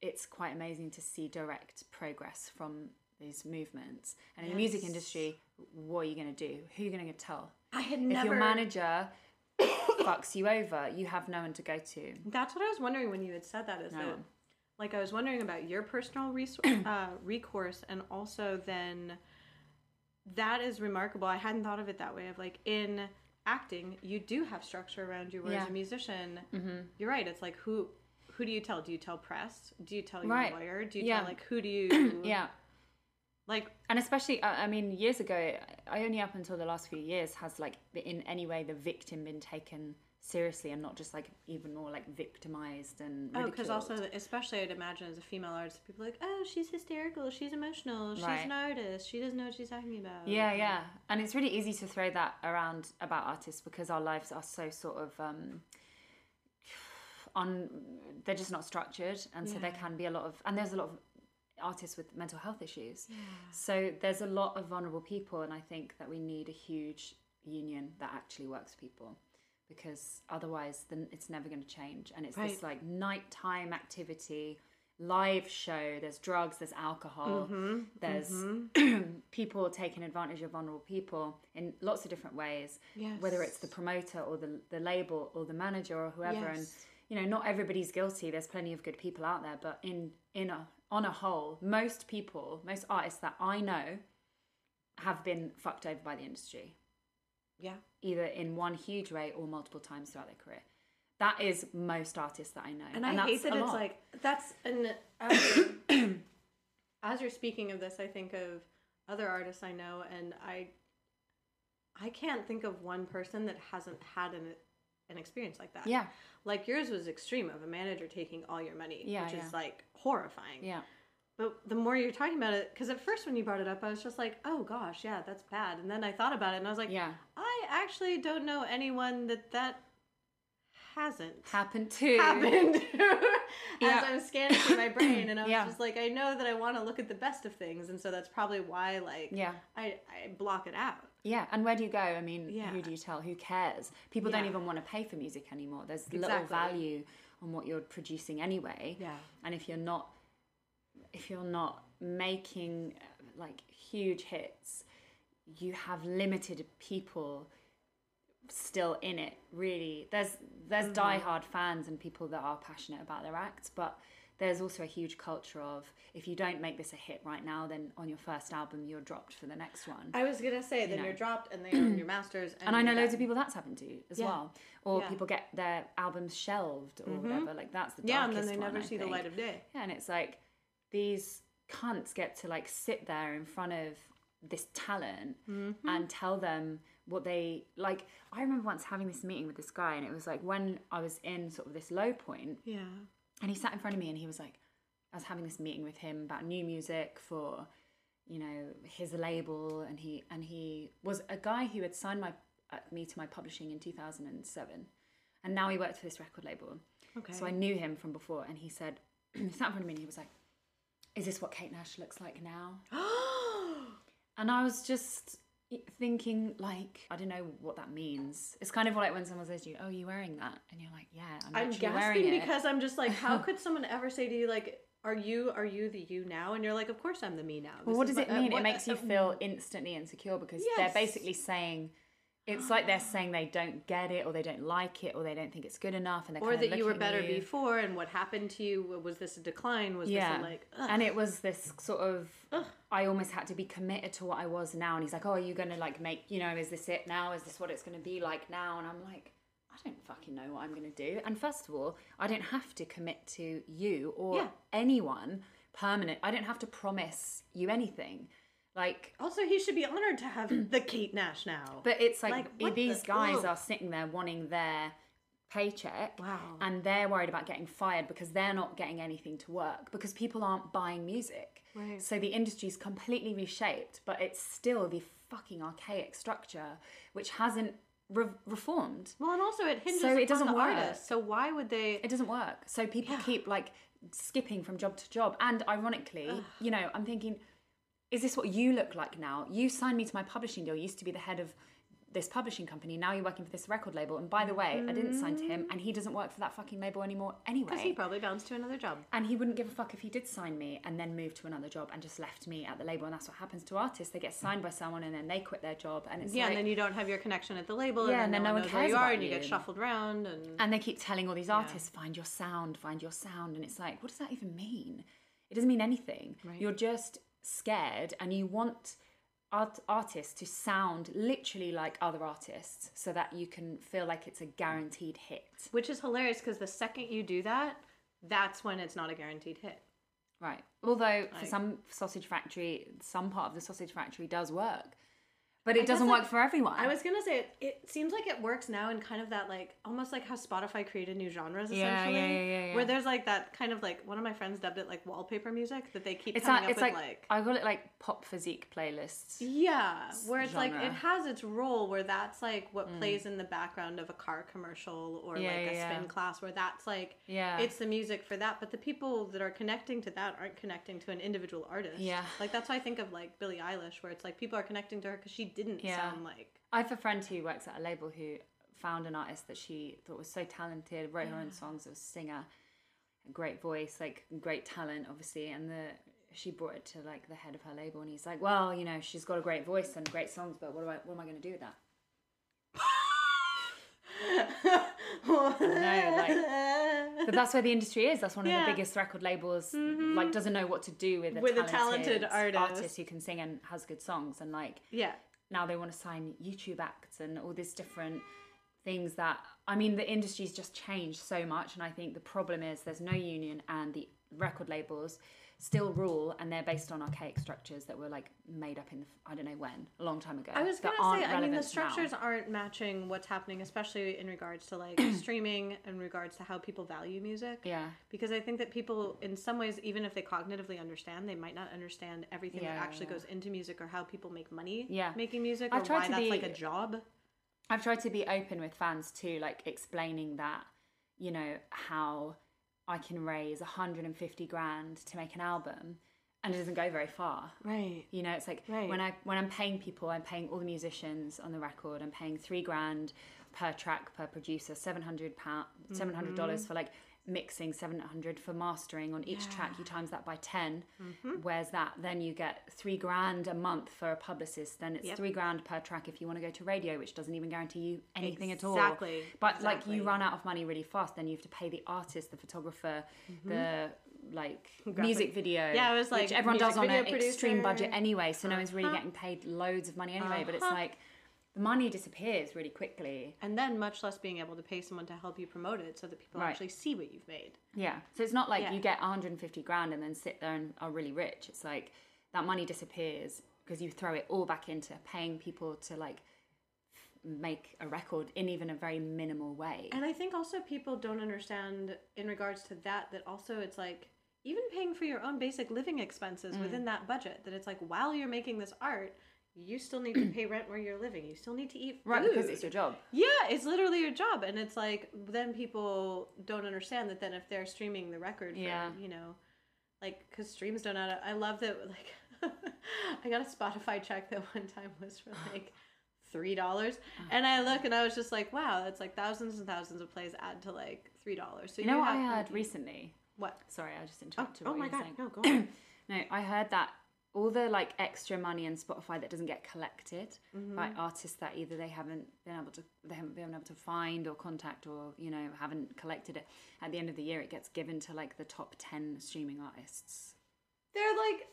it's quite amazing to see direct progress from these movements. And yes. in the music industry, what are you going to do? Who are you going to tell? I had never... If your manager fucks you over, you have no one to go to. That's what I was wondering when you had said that. Is no that one. Like I was wondering about your personal resource, uh, recourse, and also then that is remarkable. I hadn't thought of it that way. Of like in acting, you do have structure around you. Whereas yeah. as a musician, mm-hmm. you're right. It's like who. Who do you tell? Do you tell press? Do you tell your right. lawyer? Do you yeah. tell, like, who do you... yeah. Like... And especially, I mean, years ago, I only up until the last few years has, like, in any way the victim been taken seriously and not just, like, even more, like, victimized and ridiculed. Oh, because also, especially I'd imagine as a female artist, people are like, oh, she's hysterical, she's emotional, she's right. an artist, she doesn't know what she's talking about. Yeah, yeah. And it's really easy to throw that around about artists because our lives are so sort of... Um, on they're just not structured, and yeah. so there can be a lot of, and there's a lot of artists with mental health issues, yeah. so there's a lot of vulnerable people, and I think that we need a huge union that actually works for people, because otherwise then it's never going to change. And it's right. this like nighttime activity, live show, there's drugs, there's alcohol, mm-hmm. there's mm-hmm. people taking advantage of vulnerable people in lots of different ways, yes. whether it's the promoter or the, the label or the manager or whoever, yes. and you know, not everybody's guilty. There's plenty of good people out there, but in in a on a whole, most people, most artists that I know, have been fucked over by the industry. Yeah, either in one huge way or multiple times throughout their career. That is most artists that I know, and, and I hate that it's lot. Like that's an. Um, as you're speaking of this, I think of other artists I know, and I. I can't think of one person that hasn't had an. an experience like that. Yeah. Like yours was extreme of a manager taking all your money, yeah, which yeah. is like horrifying. Yeah. But the more you're talking about it, because at first when you brought it up, I was just like, oh gosh, yeah, that's bad. And then I thought about it and I was like, yeah, I actually don't know anyone that that hasn't happened to happened to yeah. as I was scanning through my brain, and I was yeah. just like, I know that I want to look at the best of things, and so that's probably why, like, yeah, I, I block it out. Yeah, and where do you go? I mean, yeah. who do you tell? Who cares? People yeah. don't even want to pay for music anymore. There's exactly. little value on what you're producing anyway. Yeah, and if you're not, if you're not making like huge hits, you have limited people still in it, really. There's there's mm-hmm. diehard fans and people that are passionate about their acts, but there's also a huge culture of, if you don't make this a hit right now, then on your first album you're dropped for the next one. I was gonna say, you then know. You're dropped and they earn your masters. And, and I know loads of people that's happened to as yeah. well. Or yeah. people get their albums shelved or mm-hmm. whatever. Like, that's the darkest one. Yeah, and then they one, never I see think. the light of day. Yeah, and it's like, these cunts get to like sit there in front of this talent mm-hmm. and tell them what they like. I remember once having this meeting with this guy, and it was like when I was in sort of this low point. Yeah. And he sat in front of me and he was like, I was having this meeting with him about new music for, you know, his label, and he and he was a guy who had signed my uh, me to my publishing in two thousand seven, and now he worked for this record label. Okay. So I knew him from before, and he said, he sat in front of me and he was like, "Is this what Kate Nash looks like now?" And I was just thinking, like, I don't know what that means. It's kind of like when someone says to you, "Oh, you're wearing that," and you're like, "Yeah, I'm, I'm actually wearing it." I'm gasping because I'm just like, how could someone ever say to you, like, "Are you are you the you now?" And you're like, "Of course I'm the me now." Well, what does it mean? It makes you feel instantly insecure because yes. they're basically saying, it's like they're saying they don't get it, or they don't like it, or they don't think it's good enough, and they're or kind that of you were better you. before, and what happened to you, was this a decline? Was yeah. this a like? Ugh. And it was this sort of ugh. I almost had to be committed to what I was now, and he's like, "Oh, are you going to like make you know? Is this it now? Is this what it's going to be like now?" And I'm like, I don't fucking know what I'm going to do. And first of all, I don't have to commit to you or yeah. anyone permanent. I don't have to promise you anything. Like, also, he should be honored to have the Kate Nash now. But it's like, like these the guys are sitting there wanting their paycheck. Wow. And they're worried about getting fired because they're not getting anything to work because people aren't buying music. Right. So the industry's completely reshaped, but it's still the fucking archaic structure which hasn't re- reformed. Well, and also it hinges so it doesn't work. Artists, so why would they... It doesn't work. So people yeah. keep like skipping from job to job. And ironically, ugh. You know, I'm thinking... Is this what you look like now? You signed me to my publishing deal. You used to be the head of this publishing company. Now you're working for this record label. And by the way, mm. I didn't sign to him, and he doesn't work for that fucking label anymore anyway. Because he probably bounced to another job. And he wouldn't give a fuck if he did sign me and then moved to another job and just left me at the label. And that's what happens to artists. They get signed by someone and then they quit their job. And it's yeah, like, and then you don't have your connection at the label. Yeah, and then, and then no, no one knows cares where you are, and you get shuffled around. And, and they keep telling all these artists, yeah. find your sound, find your sound. And it's like, what does that even mean? It doesn't mean anything. Right. You're just... scared, and you want art- artists to sound literally like other artists so that you can feel like it's a guaranteed hit, which is hilarious because the second you do that, that's when it's not a guaranteed hit, right? Although for like, some sausage factory some part of the sausage factory does work, but it I doesn't work like, for everyone. I was gonna say it, it seems like it works now in kind of that like almost like how Spotify created new genres essentially, yeah, yeah, yeah, yeah, yeah. where there's like that kind of like one of my friends dubbed it like wallpaper music that they keep it's coming a, up it's with like, like I call it like pop physique playlists. Yeah, where it's genre. Like it has its role where that's like what mm. plays in the background of a car commercial or yeah, like a yeah. spin class where that's like yeah. it's the music for that, but the people that are connecting to that aren't connecting to an individual artist. Yeah, like that's why I think of like Billie Eilish where it's like people are connecting to her because she didn't yeah. sound like... I have a friend who works at a label who found an artist that she thought was so talented, wrote yeah. her own songs, was a singer, a great voice, like great talent obviously, and the she brought it to like the head of her label and he's like, well, you know, she's got a great voice and great songs, but what do I what am I going to do with that? No, like, but that's where the industry is. That's one of yeah. the biggest record labels mm-hmm. like doesn't know what to do with a with talented, a talented artist. artist who can sing and has good songs, and like yeah now they want to sign YouTube acts and all these different things that... I mean, the industry's just changed so much, and I think the problem is there's no union, and the record labels still rule, and they're based on archaic structures that were, like, made up in, the, I don't know when, a long time ago. I was going to say, I mean, the structures now. aren't matching what's happening, especially in regards to, like, streaming, in regards to how people value music. Yeah. Because I think that people, in some ways, even if they cognitively understand, they might not understand everything yeah, that actually yeah. goes into music or how people make money yeah. making music I've or why that's, be, like, a job. I've tried to be open with fans, too, like, explaining that you know, how I can raise one hundred fifty grand to make an album, and it doesn't go very far. Right. You know, it's like right. when I when I'm paying people, I'm paying all the musicians on the record. I'm paying three grand per track per producer, seven hundred pound, seven hundred dollars mm-hmm. for like mixing, seven hundred for mastering on each yeah. track. You times that by ten. Mm-hmm. Where's that? Then you get three grand a month for a publicist. Then it's yep. three grand per track if you want to go to radio, which doesn't even guarantee you anything exactly. at all. Exactly. But exactly. like you run out of money really fast. Then you have to pay the artist, the photographer, mm-hmm. the like graphic. Music video. Yeah, it was like which everyone does on an producer. Extreme budget anyway. So uh-huh. no one's really getting paid loads of money anyway. Uh-huh. But it's like. Money disappears really quickly, and then much less being able to pay someone to help you promote it so that people right. actually see what you've made. Yeah, so it's not like yeah. you get one hundred fifty grand and then sit there and are really rich. It's like that money disappears because you throw it all back into paying people to like make a record in even a very minimal way. And I think also people don't understand in regards to that that also it's like even paying for your own basic living expenses mm. within that budget, that it's like while you're making this art, you still need to pay rent where you're living. You still need to eat food. Right, because it's your job. Yeah, it's literally your job. And it's like, then people don't understand that then if they're streaming the record for, yeah. you know, like, because streams don't add up. I love that, like, I got a Spotify check that one time was for, like, three dollars. And I look and I was just like, wow, that's like thousands and thousands of plays add to, like, three dollars. So You, you know what I heard like, recently? What? Sorry, I just interrupted oh, what oh you were saying. Oh, my God, no, go on. No, I heard that. All the like extra money in Spotify that doesn't get collected mm-hmm. by artists that either they haven't been able to they haven't been able to find or contact, or you know haven't collected it, at the end of the year it gets given to like the top ten streaming artists. They're like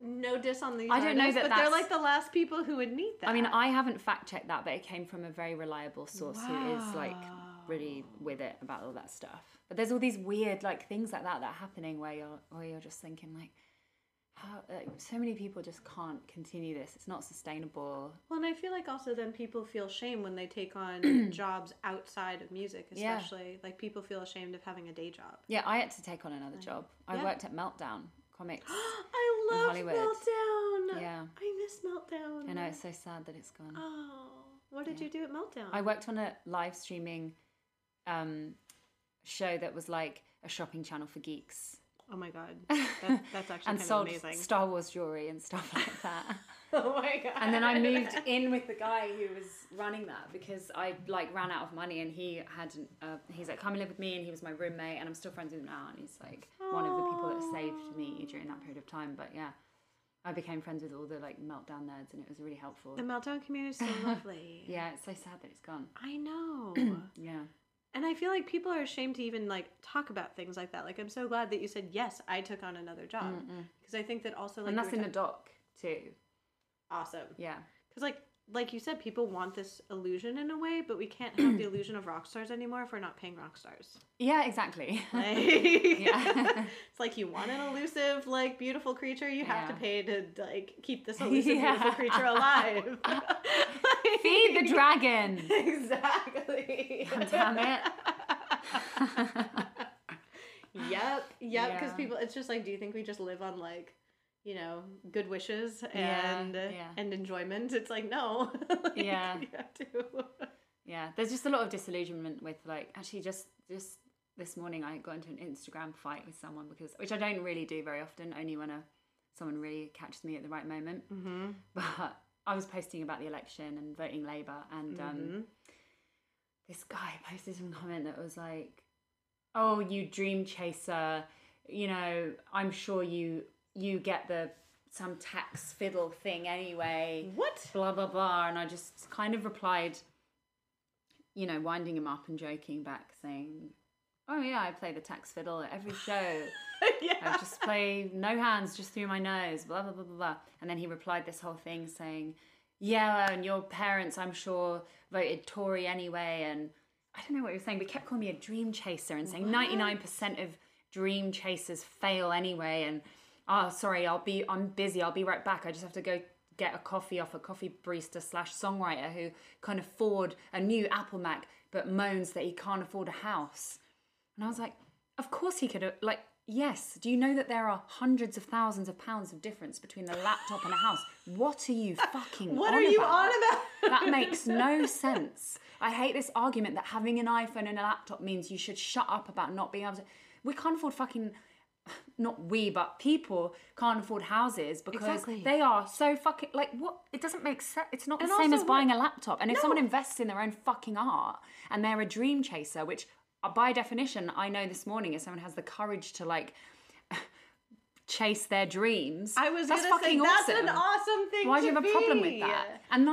no diss on these I don't artists, know that but that's... they're like the last people who would need that. I mean, I haven't fact checked that, but it came from a very reliable source wow. who is like really with it about all that stuff. But there's all these weird like things like that that are happening where you're where you're just thinking like. How, like, so many people just can't continue this. It's not sustainable. Well, and I feel like also then people feel shame when they take on jobs outside of music, especially. Yeah. Like, people feel ashamed of having a day job. Yeah, I had to take on another right. job. I yeah. worked at Meltdown Comics. I love Hollywood. Meltdown. Yeah. I miss Meltdown. I know, it's so sad that it's gone. Oh, what did yeah. you do at Meltdown? I worked on a live streaming um, show that was like a shopping channel for geeks. Oh my God, that, that's actually and kind sold of amazing. Star Wars jewelry and stuff like that. Oh my God! And then I moved in with the guy who was running that because I like ran out of money, and he had uh, he's like come and live with me, and he was my roommate, and I'm still friends with him now, and he's like aww. One of the people that saved me during that period of time. But yeah, I became friends with all the like Meltdown nerds, and it was really helpful. The Meltdown community is so lovely. Yeah, it's so sad that it's gone. I know. Yeah. And I feel like people are ashamed to even, like, talk about things like that. Like, I'm so glad that you said, yes, I took on another job. Mm-mm. Because I think that also, like... And that's in the doc, too. Awesome. Yeah. Because, like, like you said, people want this illusion in a way, but we can't have the illusion of rock stars anymore if we're not paying rock stars. Yeah, exactly. Like, yeah. It's like you want an elusive, like, beautiful creature, you have yeah. to pay to, like, keep this elusive, yeah. beautiful creature alive. Like, feed the dragon. Exactly. God damn it. Yep, yep, because yeah. people, it's just like, do you think we just live on, like, you know, good wishes and yeah, yeah. and enjoyment? It's like, no. Like, yeah. You have to. Yeah. There's just a lot of disillusionment with, like, actually just just this morning I got into an Instagram fight with someone, because which I don't really do very often, only when a, someone really catches me at the right moment. Mm-hmm. But I was posting about the election and voting Labour, and mm-hmm. um, this guy posted some comment that was like, oh, you dream chaser, you know, I'm sure you... you get the some tax fiddle thing anyway. What? Blah, blah, blah. And I just kind of replied, you know, winding him up and joking back, saying, oh, yeah, I play the tax fiddle at every show. Yeah. I just play no hands, just through my nose, blah, blah, blah, blah, blah. And then he replied this whole thing saying, yeah, and your parents, I'm sure, voted Tory anyway. And I don't know what he was saying, but he kept calling me a dream chaser and saying what? ninety-nine percent of dream chasers fail anyway. And... oh, sorry, I'll be, I'm busy, I'll be right back. I just have to go get a coffee off a coffee barista slash songwriter who can't afford a new Apple Mac but moans that he can't afford a house. And I was like, Of course he could have, like, yes. Do you know that there are hundreds of thousands of pounds of difference between a laptop and a house? What are you fucking What on are about? you on about? That makes no sense. I hate this argument that having an iPhone and a laptop means you should shut up about not being able to. We can't afford fucking, not we, but people can't afford houses because exactly. they are so fucking, like, what? It doesn't make sense. It's not and the same as buying what? a laptop. And if no. someone invests in their own fucking art and they're a dream chaser, which... by definition, I know this morning if someone has the courage to like chase their dreams, I was that's gonna fucking say, awesome. That's an awesome thing. Why to do you have be? a problem with that? And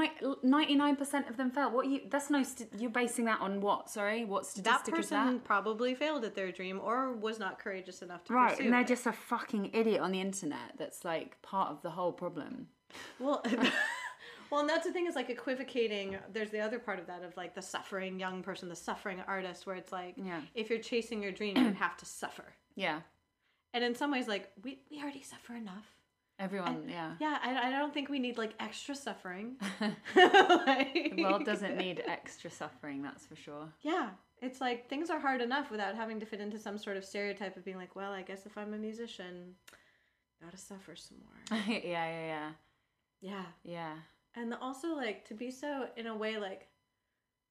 ninety-nine percent of them fail. What you? That's no. St- you're basing that on what? Sorry, what statistic is that? That person probably failed at their dream or was not courageous enough to right, pursue. Right, and they're it. just a fucking idiot on the internet. That's like part of the whole problem. Well. Well, and that's the thing is like equivocating. There's the other part of that of like the suffering young person, the suffering artist, where it's like, yeah. if you're chasing your dream, you have to suffer. Yeah. And in some ways, like we, we already suffer enough. Everyone, and, yeah. Yeah, I, I don't think we need like extra suffering. Like, the world doesn't need extra suffering, that's for sure. Yeah. It's like things are hard enough without having to fit into some sort of stereotype of being like, well, I guess if I'm a musician, gotta suffer some more. yeah, yeah, yeah. Yeah. Yeah. And also, like, to be so, in a way, like,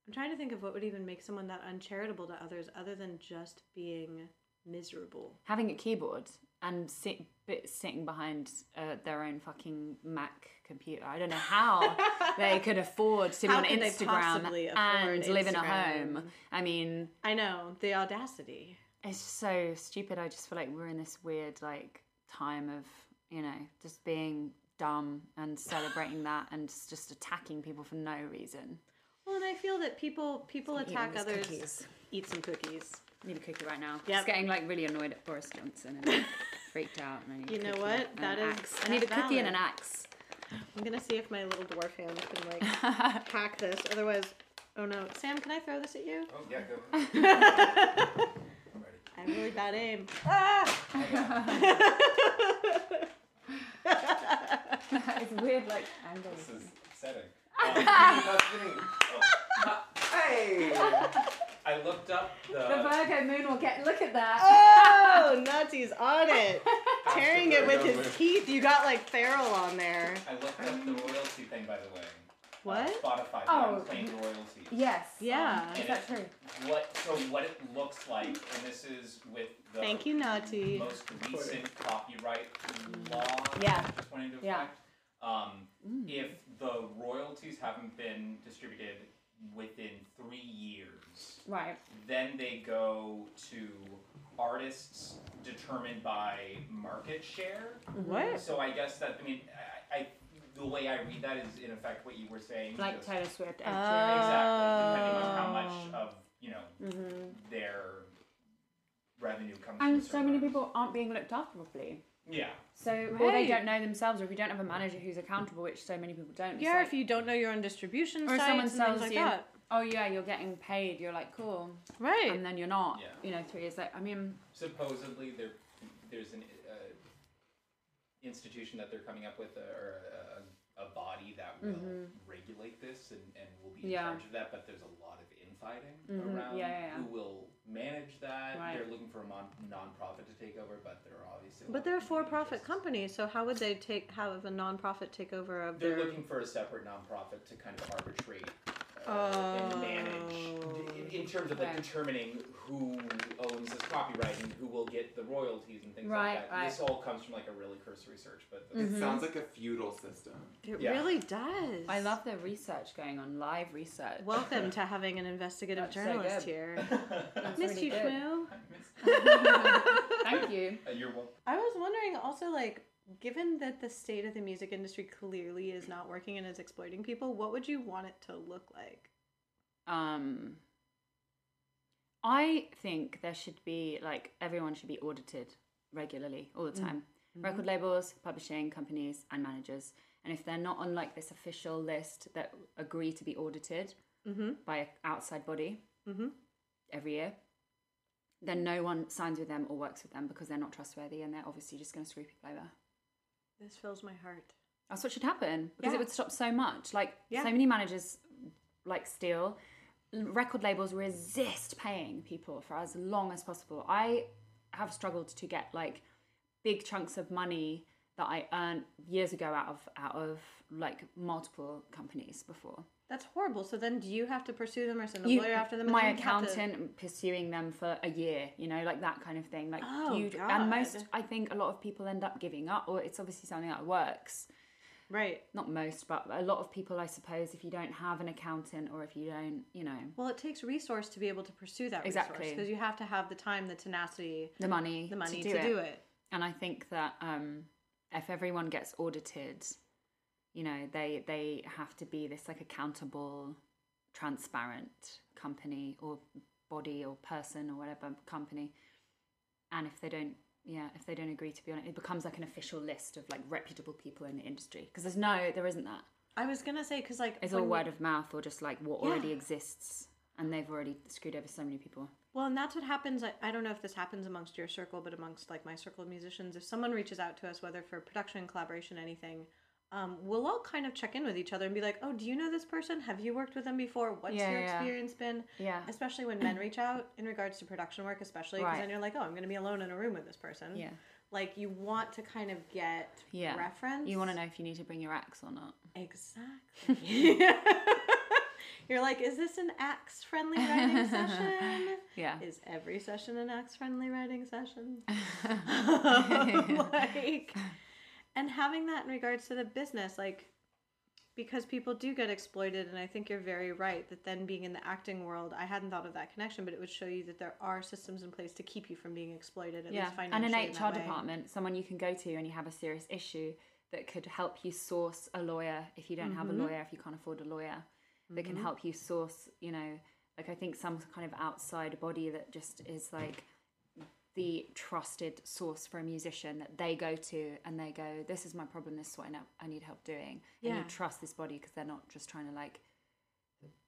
I'm trying to think of what would even make someone that uncharitable to others other than just being miserable. Having a keyboard and sit, sitting behind uh, their own fucking Mac computer. I don't know how they could afford to be how on Instagram and live Instagram. in a home. I mean... I know, the audacity. It's so stupid. I just feel like we're in this weird, like, time of, you know, just being... dumb and celebrating that and just attacking people for no reason. Well, and I feel that people people I'm attack others. Cookies. Eat some cookies. I need a cookie right now. Yep. Just getting like really annoyed at Boris Johnson and like, freaked out. And I need you know what? That is. Axe. I need a valid. cookie and an axe. I'm gonna see if my little dwarf hand can like hack this. Otherwise, oh no, Sam, can I throw this at you? Oh yeah, go. I have really bad aim. Ah! It's weird, like, angles. This is upsetting. Um, oh. Hey! I looked up the... The Virgo moon will get... Look at that. Oh! Nutty's on it. Tearing it with his moon. teeth. You got, like, feral on there. I looked up the royalty thing, by the way. What? Uh, Spotify. Oh. Claimed royalty. Yes. Yeah. Um, is that true? What, so what it looks like, and this is with the Thank you, Naughty. most recent copyright law yeah. that went into effect. Yeah. Um, mm. If the royalties haven't been distributed within three years, right. then they go to artists determined by market share. What? So I guess that, I mean, I... I the way I read that is, in effect, what you were saying. Like just, Taylor Swift. Oh. Exactly. Depending on how much of, you know, mm-hmm. their revenue comes and from. And so many artists. people aren't being looked after properly. Yeah. So, right. or they don't know themselves, or if you don't have a manager who's accountable, which so many people don't. Yeah, like, if you don't know your own distribution or sites someone and sells things like you, that. Oh, yeah, you're getting paid. You're like, cool. Right. And then you're not. Yeah. You know, three years later. I mean... Supposedly, there, there's an... Uh, institution that they're coming up with a, or a, a body that will mm-hmm. regulate this and, and will be in yeah. charge of that, but there's a lot of infighting mm-hmm. around yeah, yeah, yeah. who will manage that. Right. They're looking for a mon- non-profit to take over, but they're obviously... But they're a for-profit company, so how would they take have a non-profit take over of they're their... They're looking for a separate non-profit to kind of arbitrate uh, oh. and manage in, in terms of like, right. determining who owns this copyright and who will get the royalties and things right, like that. Right. This all comes from like a really cursory search, but the- mm-hmm. it sounds like a feudal system. It yeah. really does. I love the research going on, live research. Welcome to having an investigative That's journalist so here. Miss really you, Shmoo. Thank you. Uh, you're welcome. I was wondering also, like, given that the state of the music industry clearly is not working and is exploiting people, what would you want it to look like? Um. I think there should be, like, everyone should be audited regularly, all the time. Mm-hmm. Record labels, publishing companies, and managers. And if they're not on, like, this official list that agree to be audited mm-hmm. by an outside body mm-hmm. every year, then no one signs with them or works with them because they're not trustworthy and they're obviously just going to screw people over. This fills my heart. That's what should happen because yeah. it would stop so much. Like, yeah. so many managers, like, steal... Record labels resist paying people for as long as possible. I have struggled to get like big chunks of money that I earned years ago out of out of like multiple companies before. That's horrible. So then do you have to pursue them or send a you, lawyer after them? My accountant to... pursuing them for a year, you know, like that kind of thing. Like oh, you, God. And most, I think a lot of people end up giving up, or it's obviously something that works. Right. Not most, but a lot of people, I suppose, if you don't have an accountant or if you don't, you know. Well, it takes resource to be able to pursue that exactly. resource. Because you have to have the time, the tenacity. The money. The money to do, to it. do it. And I think that um, if everyone gets audited... You know, they they have to be this like accountable, transparent company or body or person or whatever company. And if they don't, yeah, if they don't agree to be on it, it becomes like an official list of like reputable people in the industry. Because there's no, there isn't that. I was gonna say because like it's all word of mouth or just like what yeah. already exists, and they've already screwed over so many people. Well, and that's what happens. I, I don't know if this happens amongst your circle, but amongst like my circle of musicians, if someone reaches out to us, whether for production, collaboration, anything. Um, we'll all kind of check in with each other and be like, oh, do you know this person? Have you worked with them before? What's yeah, your yeah. experience been? Yeah. Especially when men reach out in regards to production work, especially because right. then you're like, oh, I'm going to be alone in a room with this person. Yeah. Like you want to kind of get yeah. reference. You want to know if you need to bring your axe or not. Exactly. You're like, is this an axe-friendly writing session? Yeah. Is every session an axe-friendly writing session? Like... And having that in regards to the business, like, because people do get exploited, and I think you're very right that then being in the acting world, I hadn't thought of that connection, but it would show you that there are systems in place to keep you from being exploited, at yeah. least financially. And an H R department, someone you can go to and you have a serious issue that could help you source a lawyer if you don't mm-hmm. have a lawyer, if you can't afford a lawyer, mm-hmm. that can help you source, you know, like I think some kind of outside body that just is like... the trusted source for a musician that they go to and they go, this is my problem, this is what I need help doing. Yeah. And you trust this body because they're not just trying to like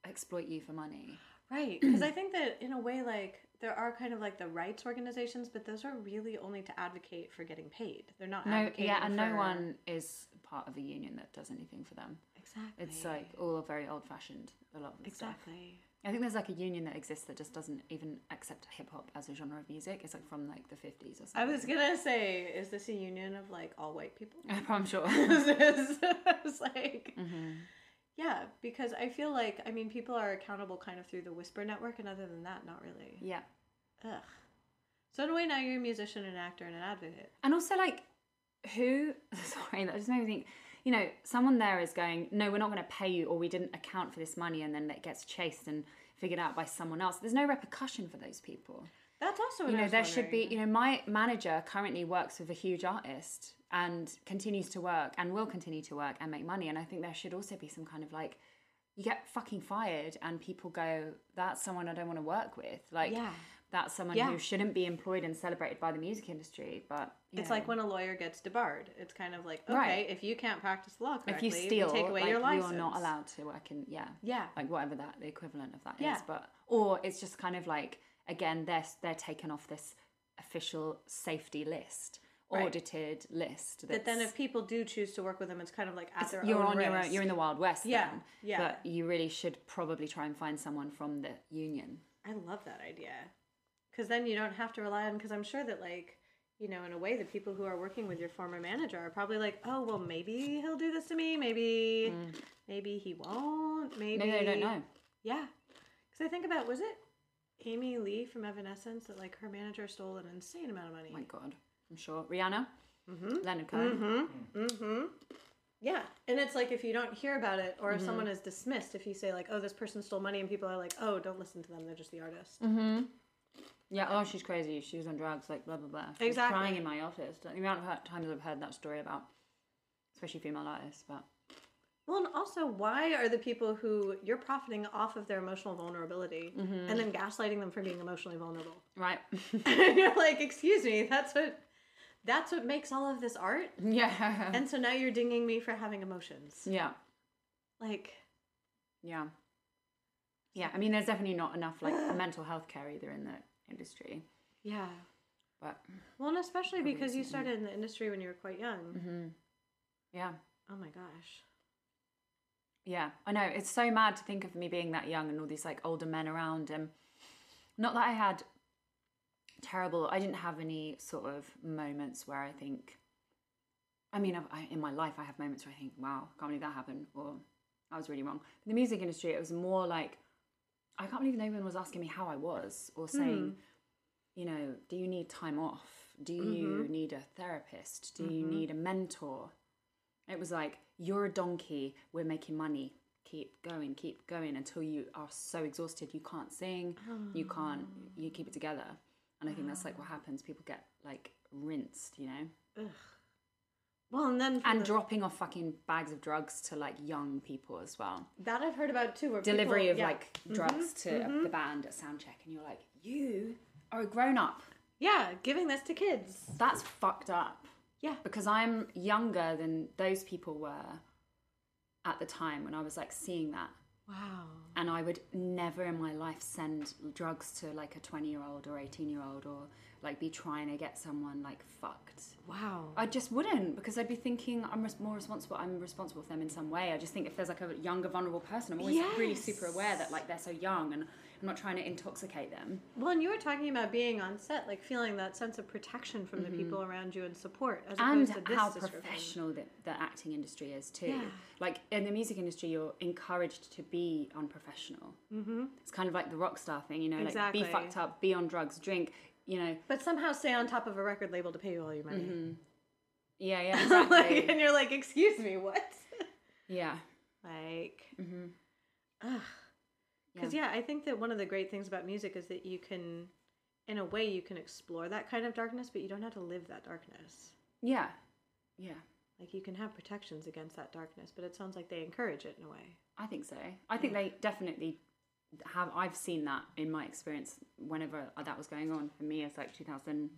exploit you for money. Right. Because I think that in a way, like there are kind of like the rights organizations, but those are really only to advocate for getting paid. They're not no, advocating yeah, and for... no one is part of a union that does anything for them. Exactly. It's like all very old fashioned, a lot of the stuff. Exactly. I think there's like a union that exists that just doesn't even accept hip hop as a genre of music. It's like from like the fifties or something. I was gonna say, is this a union of like all white people? I'm sure. It's like, mm-hmm. yeah, because I feel like, I mean, people are accountable kind of through the Whisper Network, and other than that, not really. Yeah. Ugh. So in a way, now you're a musician, an actor, and an advocate. And also, like, who? Sorry, that just made me think. You know, someone there is going, no, we're not going to pay you, or we didn't account for this money, and then it gets chased and figured out by someone else. There's no repercussion for those people. That's also what you know. I was there wondering. Should be. You know, my manager currently works with a huge artist and continues to work and will continue to work and make money. And I think there should also be some kind of like, you get fucking fired, and people go, that's someone I don't want to work with. Like. Yeah. That's someone yeah. who shouldn't be employed and celebrated by the music industry, but... It's know. Like when a lawyer gets debarred. It's kind of like, okay, right. if you can't practice law correctly, if you steal, you take away like, your license. You're not allowed to work in, yeah. Yeah. Like whatever that, the equivalent of that yeah. is. But Or it's just kind of like, again, they're, they're taken off this official safety list, right. audited list. But then if people do choose to work with them, it's kind of like at their you're own on risk. Your own, you're in the Wild West yeah. then. Yeah. But you really should probably try and find someone from the union. I love that idea. Because then you don't have to rely on, because I'm sure that, like, you know, in a way, the people who are working with your former manager are probably like, oh, well, maybe he'll do this to me. Maybe, mm. maybe he won't. Maybe. Maybe they don't know. Yeah. Because I think about, was it Amy Lee from Evanescence that, like, her manager stole an insane amount of money? Oh, my God. I'm sure. Rihanna. Mm-hmm. Leonard Cohen. Mm-hmm. Mm-hmm. Yeah. And it's like, if you don't hear about it, or if mm-hmm. someone is dismissed, if you say, like, oh, this person stole money, and people are like, oh, don't listen to them. They're just the artist. Mm-hmm. Yeah, oh, she's crazy. She was on drugs, like, blah, blah, blah. She exactly. was crying in my office. The amount of times I've heard that story about, especially female artists, but... Well, and also, why are the people who you're profiting off of their emotional vulnerability mm-hmm. and then gaslighting them for being emotionally vulnerable? Right. And you're like, excuse me, that's what... That's what makes all of this art? Yeah. And so now you're dinging me for having emotions. Yeah. Like... Yeah. Yeah, I mean, there's definitely not enough, like, mental health care either in the... industry. Yeah. But well, and especially because you started in the industry when you were quite young. Mm-hmm. Yeah. Oh my gosh. Yeah, I know. It's so mad to think of me being that young and all these like older men around. And not that I had terrible. I didn't have any sort of moments where I think, I mean, I've, I, in my life, I have moments where I think, wow, can't believe that happened, or I was really wrong. But the music industry, it was more like, I can't believe no one was asking me how I was, or saying, mm. you know, do you need time off? Do mm-hmm. you need a therapist? Do mm-hmm. you need a mentor? It was like, you're a donkey, we're making money. Keep going, keep going until you are so exhausted you can't sing, oh. you can't, you keep it together. And I think oh. that's like what happens. People get like rinsed, you know? Ugh. Well, and then and the... dropping off fucking bags of drugs to like young people as well. That I've heard about too. Where delivery people, of yeah. like drugs mm-hmm, to mm-hmm. the band at soundcheck, and you're like, you are a grown up. Yeah, giving this to kids. That's fucked up. Yeah, because I'm younger than those people were at the time when I was like seeing that. Wow. And I would never in my life send drugs to like a twenty year old or eighteen year old, or like be trying to get someone like fucked. Wow. I just wouldn't, because I'd be thinking I'm res- more responsible. I'm responsible for them in some way. I just think if there's like a younger vulnerable person, I'm always yes. really super aware that like they're so young, and I'm not trying to intoxicate them. Well, and you were talking about being on set, like feeling that sense of protection from mm-hmm. the people around you and support, as and opposed to this how professional the, the acting industry is too. Yeah. Like in the music industry, you're encouraged to be unprofessional. Mm-hmm. It's kind of like the rock star thing, you know, exactly. like be fucked up, be on drugs, drink. You know, but somehow stay on top of a record label to pay you all your money. Mm-hmm. Yeah, yeah, exactly. Like, and you're like, excuse me, what? Yeah. Like, mm-hmm. ugh. Because, yeah. yeah, I think that one of the great things about music is that you can, in a way, you can explore that kind of darkness, but you don't have to live that darkness. Yeah. Yeah. Like, you can have protections against that darkness, but it sounds like they encourage it in a way. I think so. I think yeah. they definitely... have I've seen that in my experience whenever that was going on for me. It's like two thousand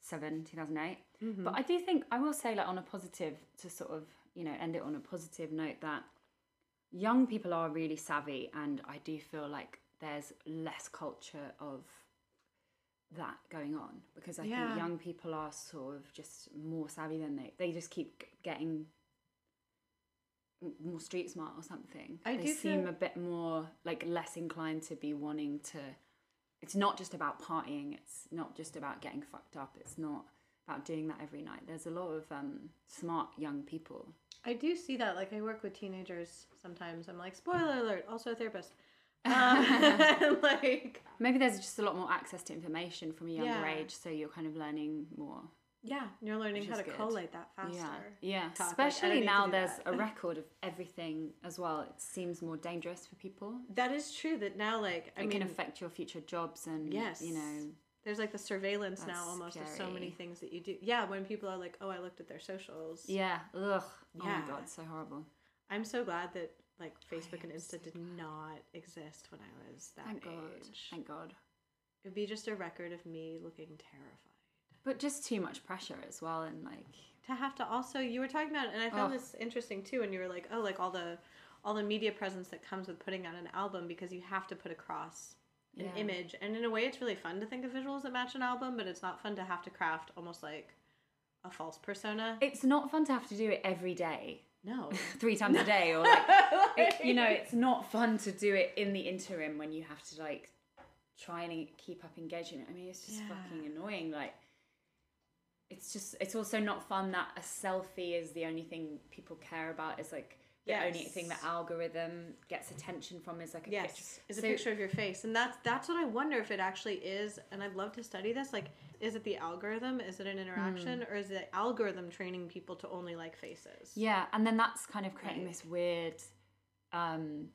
seven, two thousand eight. Mm-hmm. But I do think I will say, like, on a positive, to sort of, you know, end it on a positive note, that young people are really savvy, and I do feel like there's less culture of that going on, because I yeah. think young people are sort of just more savvy than they they just keep getting more street smart or something. I they do seem feel... a bit more like less inclined to be wanting to. It's not just about partying. It's not just about getting fucked up. It's not about doing that every night. There's a lot of um, smart young people. I do see that. Like, I work with teenagers sometimes. I'm like, spoiler alert, also a therapist. Um, like, maybe there's just a lot more access to information from a younger yeah. age, so you're kind of learning more. Yeah, you're learning how to good. collate that faster. Yeah, yeah. especially like, now there's that. a record of everything as well. It seems more dangerous for people. That is true, that now, like... I it mean, can affect your future jobs and, yes. you know... There's, like, the surveillance now almost scary. of so many things that you do. Yeah, when people are like, oh, I looked at their socials. Yeah, ugh. Yeah. Oh, my God, so horrible. I'm so glad that, like, Facebook and Insta so did glad. not exist when I was that Thank age. God. Thank God. It would be just a record of me looking terrified. But just too much pressure as well, and like to have to also, you were talking about, and I found oh. this interesting too, and you were like, oh, like all the all the media presence that comes with putting out an album, because you have to put across an yeah. image, and in a way it's really fun to think of visuals that match an album, but it's not fun to have to craft almost like a false persona. It's not fun to have to do it every day. No. Three times no. a day, or like, it, you know, it's not fun to do it in the interim when you have to like try and keep up engagement. I mean, it's just yeah. fucking annoying, like. It's just, it's also not fun that a selfie is the only thing people care about, is like the yes. only thing the algorithm gets attention from is like a yes. picture. Is so, a picture of your face. And that's, that's what I wonder if it actually is, and I'd love to study this, like, is it the algorithm? Is it an interaction? Mm. Or is the algorithm training people to only like faces? Yeah, and then that's kind of creating right. this weird, um,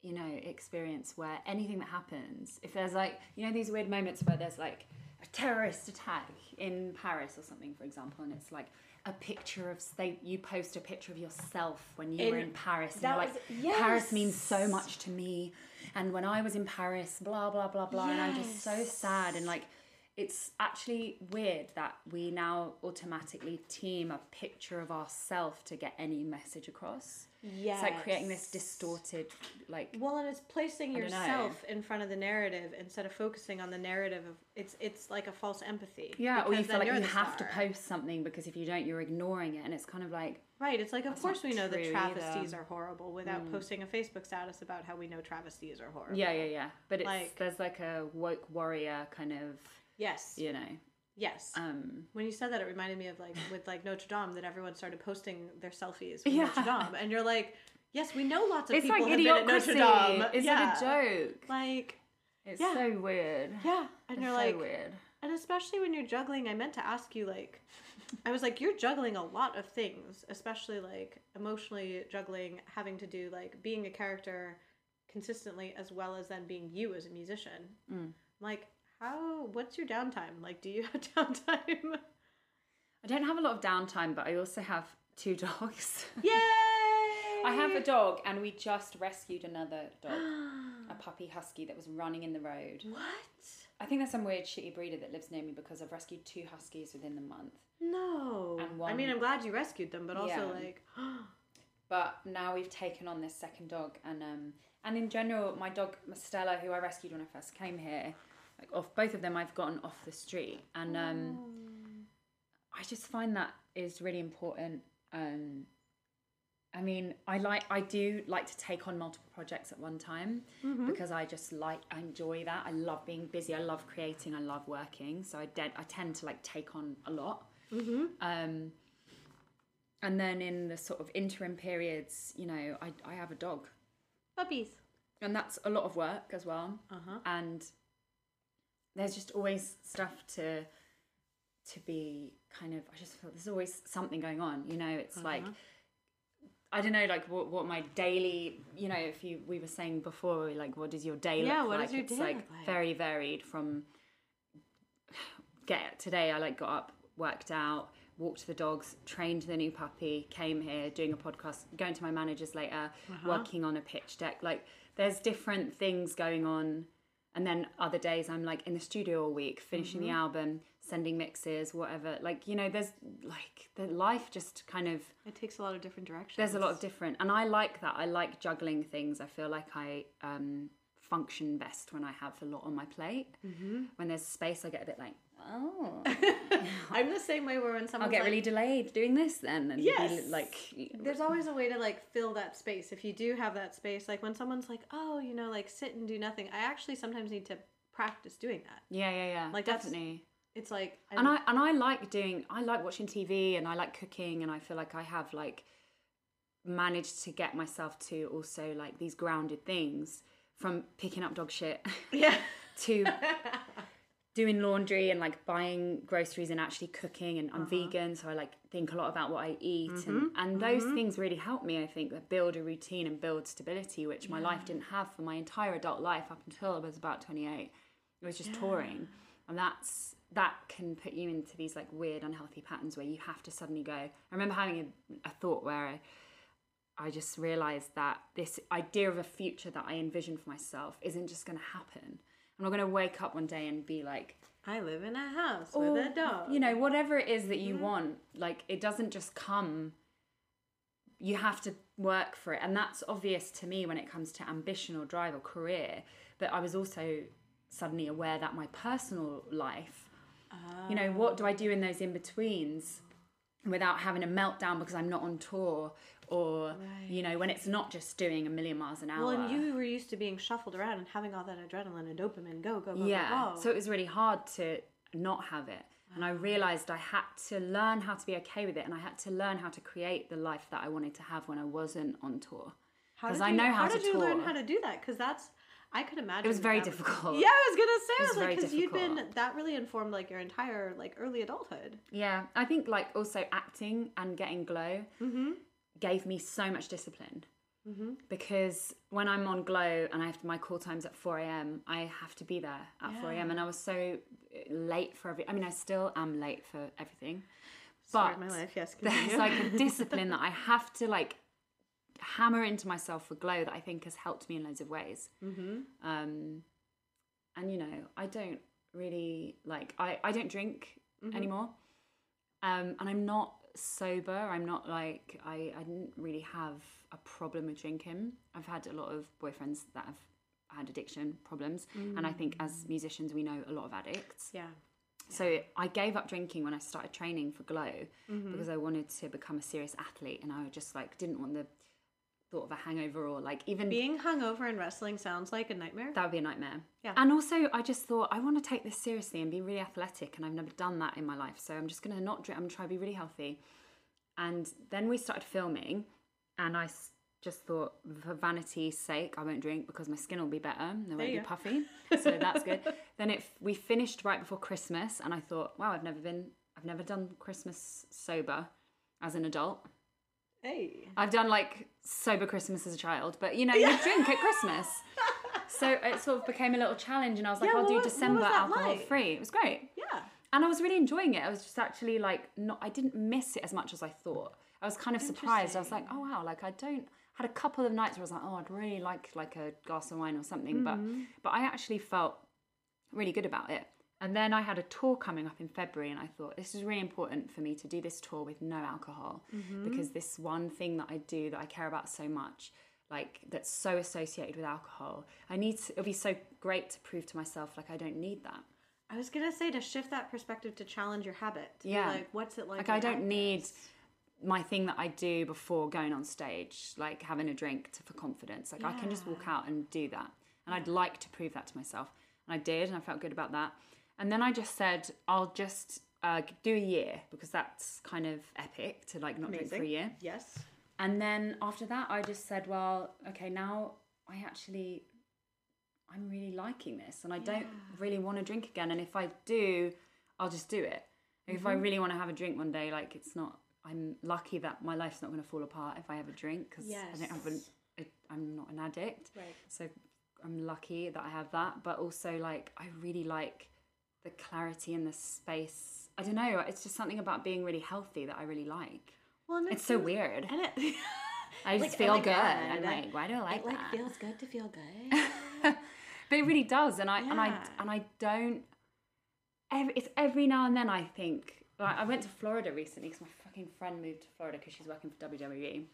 you know, experience where anything that happens, if there's like, you know, these weird moments where there's like, a terrorist attack in Paris or something, for example, and it's like a picture of they you post a picture of yourself when you in, were in Paris, and you're like, was, yes. Paris means so much to me, and when I was in Paris, blah blah blah blah, yes. and I'm just so sad, and like it's actually weird that we now automatically team a picture of ourselves to get any message across. Yeah, it's like creating this distorted, like. Well, and it's placing yourself in front of the narrative instead of focusing on the narrative of it's. It's like a false empathy. Yeah, or you feel like you have to post something, because if you don't, you're ignoring it, and it's kind of like. Right, it's like, of course we know that travesties are horrible without mm. posting a Facebook status about how we know travesties are horrible. Yeah, yeah, yeah. But it's, like, there's like a woke warrior kind of. Yes. You know. Yes. Um, when you said that, it reminded me of like with like Notre Dame that everyone started posting their selfies with yeah. Notre Dame, and you're like, yes, we know lots of it's people like have idiocracy. Been at Notre Dame. It's yeah. like a joke. Like, it's yeah. so weird. Yeah, and it's you're so like, weird. And especially when you're juggling, I meant to ask you like, I was like, you're juggling a lot of things, especially like emotionally juggling, having to do like being a character consistently as well as then being you as a musician. Mm. Like. How, what's your downtime? Like, do you have downtime? I don't have a lot of downtime, but I also have two dogs. Yay! I have a dog, and we just rescued another dog. A puppy husky that was running in the road. What? I think there's some weird shitty breeder that lives near me because I've rescued two huskies within the month. No. And one, I mean, I'm glad you rescued them, but also yeah. like... But now we've taken on this second dog. And um, and in general, my dog, Stella, who I rescued when I first came here... Like off both of them I've gotten off the street, and um, I just find that is really important. Um, I mean, I like I do like to take on multiple projects at one time mm-hmm. because I just like I enjoy that. I love being busy. I love creating. I love working. So I de- I tend to like take on a lot. Mm-hmm. Um, and then in the sort of interim periods, you know, I I have a dog, puppies, and that's a lot of work as well. Uh-huh. And there's just always stuff to to be kind of, I just feel there's always something going on, you know, it's uh-huh. like, I don't know, like what, what my daily, you know, if you we were saying before, like what does your day yeah, look what like? Does your it's day like, look like very varied from, get today I like got up, worked out, walked the dogs, trained the new puppy, came here, doing a podcast, going to my managers later, uh-huh. working on a pitch deck, like there's different things going on. And then other days I'm like in the studio all week, finishing mm-hmm. the album, sending mixes, whatever. Like, you know, there's like the life just kind of... It takes a lot of different directions. There's a lot of different. And I like that. I like juggling things. I feel like I um, function best when I have a lot on my plate. Mm-hmm. When there's space, I get a bit like, oh. I'm the same way where when someone's I'll get like, really delayed doing this then. And yes. Like, there's always a way to like fill that space. If you do have that space, like when someone's like, oh, you know, like sit and do nothing. I actually sometimes need to practice doing that. Yeah, yeah, yeah. Like definitely. It's like. I'm, and I and I like doing, I like watching T V and I like cooking and I feel like I have like managed to get myself to also like these grounded things from picking up dog shit yeah. to... doing laundry and like buying groceries and actually cooking, and I'm uh-huh. vegan, so I like think a lot about what I eat mm-hmm. and, and those mm-hmm. things really help me, I think, that build a routine and build stability, which yeah. my life didn't have for my entire adult life up until I was about twenty-eight. It was just yeah. touring, and that's that can put you into these like weird unhealthy patterns where you have to suddenly go. I remember having a, a thought where I, I just realized that this idea of a future that I envision for myself isn't just going to happen. I'm not going to wake up one day and be like... I live in a house or, with a dog. You know, whatever it is that you mm. want, like, it doesn't just come. You have to work for it. And that's obvious to me when it comes to ambition or drive or career. But I was also suddenly aware that my personal life, oh. you know, what do I do in those in-betweens without having a meltdown because I'm not on tour? Or, right. you know, when it's not just doing a million miles an hour. Well, and you were used to being shuffled around and having all that adrenaline and dopamine, go, go, go, yeah. go, go. So it was really hard to not have it. Wow. And I realised I had to learn how to be okay with it, and I had to learn how to create the life that I wanted to have when I wasn't on tour. Because I know how, how to tour. How did you learn how to do that? Because that's, I could imagine. It was very difficult. Yeah, I was going to say. It was like, because you'd been, that really informed like your entire like early adulthood. Yeah. I think like also acting and getting Glow. Mm-hmm. gave me so much discipline mm-hmm. because when I'm on Glow and I have to, my call time's at four a.m. I have to be there at yeah. four a.m. and I was so late for every I mean I still am late for everything, but my life, yes, there's like a discipline that I have to like hammer into myself for Glow that I think has helped me in loads of ways mm-hmm. um, and you know I don't really like I, I don't drink mm-hmm. anymore um, and I'm not sober. I'm not like I, I didn't really have a problem with drinking. I've had a lot of boyfriends that have had addiction problems mm. and I think as musicians we know a lot of addicts yeah, yeah. so I gave up drinking when I started training for Glow mm-hmm. because I wanted to become a serious athlete, and I just like didn't want the sort of a hangover, or like even being hungover and wrestling sounds like a nightmare. That would be a nightmare. Yeah. And also I just thought I want to take this seriously and be really athletic, and I've never done that in my life, so I'm just going to not drink. I'm going to try to be really healthy. And then we started filming, and I just thought, for vanity's sake, I won't drink because my skin will be better. I won't be go. puffy, so that's good. Then it we finished right before Christmas, and I thought, wow, I've never been, I've never done Christmas sober as an adult. Hey. I've done like sober Christmas as a child, but you know, yeah. you drink at Christmas. So it sort of became a little challenge, and I was like, yeah, I'll well, do December alcohol like? free. It was great. Yeah. And I was really enjoying it. I was just actually like, not, I didn't miss it as much as I thought. I was kind of surprised. I was like, oh wow, like I don't, I had a couple of nights where I was like, oh, I'd really like like a glass of wine or something. Mm-hmm. But but I actually felt really good about it. And then I had a tour coming up in February, and I thought, this is really important for me to do this tour with no alcohol, mm-hmm. because this one thing that I do that I care about so much, like that's so associated with alcohol, I need to, it'll be so great to prove to myself like I don't need that. I was going to say, to shift that perspective, to challenge your habit. To yeah. Be like, what's it like? Like I don't need my thing that I do before going on stage, like having a drink to, for confidence. Like yeah. I can just walk out and do that. And yeah. I'd like to prove that to myself. And I did, and I felt good about that. And then I just said, I'll just uh, do a year, because that's kind of epic to like not Amazing. drink for a year. Yes. And then after that, I just said, well, okay, now I actually, I'm really liking this, and I yeah. don't really want to drink again. And if I do, I'll just do it. Like, mm-hmm. If I really want to have a drink one day, like it's not, I'm lucky that my life's not going to fall apart if I have a drink, because yes. I don't have an, I, I'm not an addict. Right. So I'm lucky that I have that. But also like, I really like the clarity and the space. I don't know, it's just something about being really healthy that I really like. Well, and it's, it's so weird. And it, I just like, feel I like good. That. I'm like, why do I like it, like, that? It feels good to feel good. But it really does. And I yeah. and I and I don't. Every, it's every now and then I think. Like, I went to Florida recently because my fucking friend moved to Florida because she's working for W W E.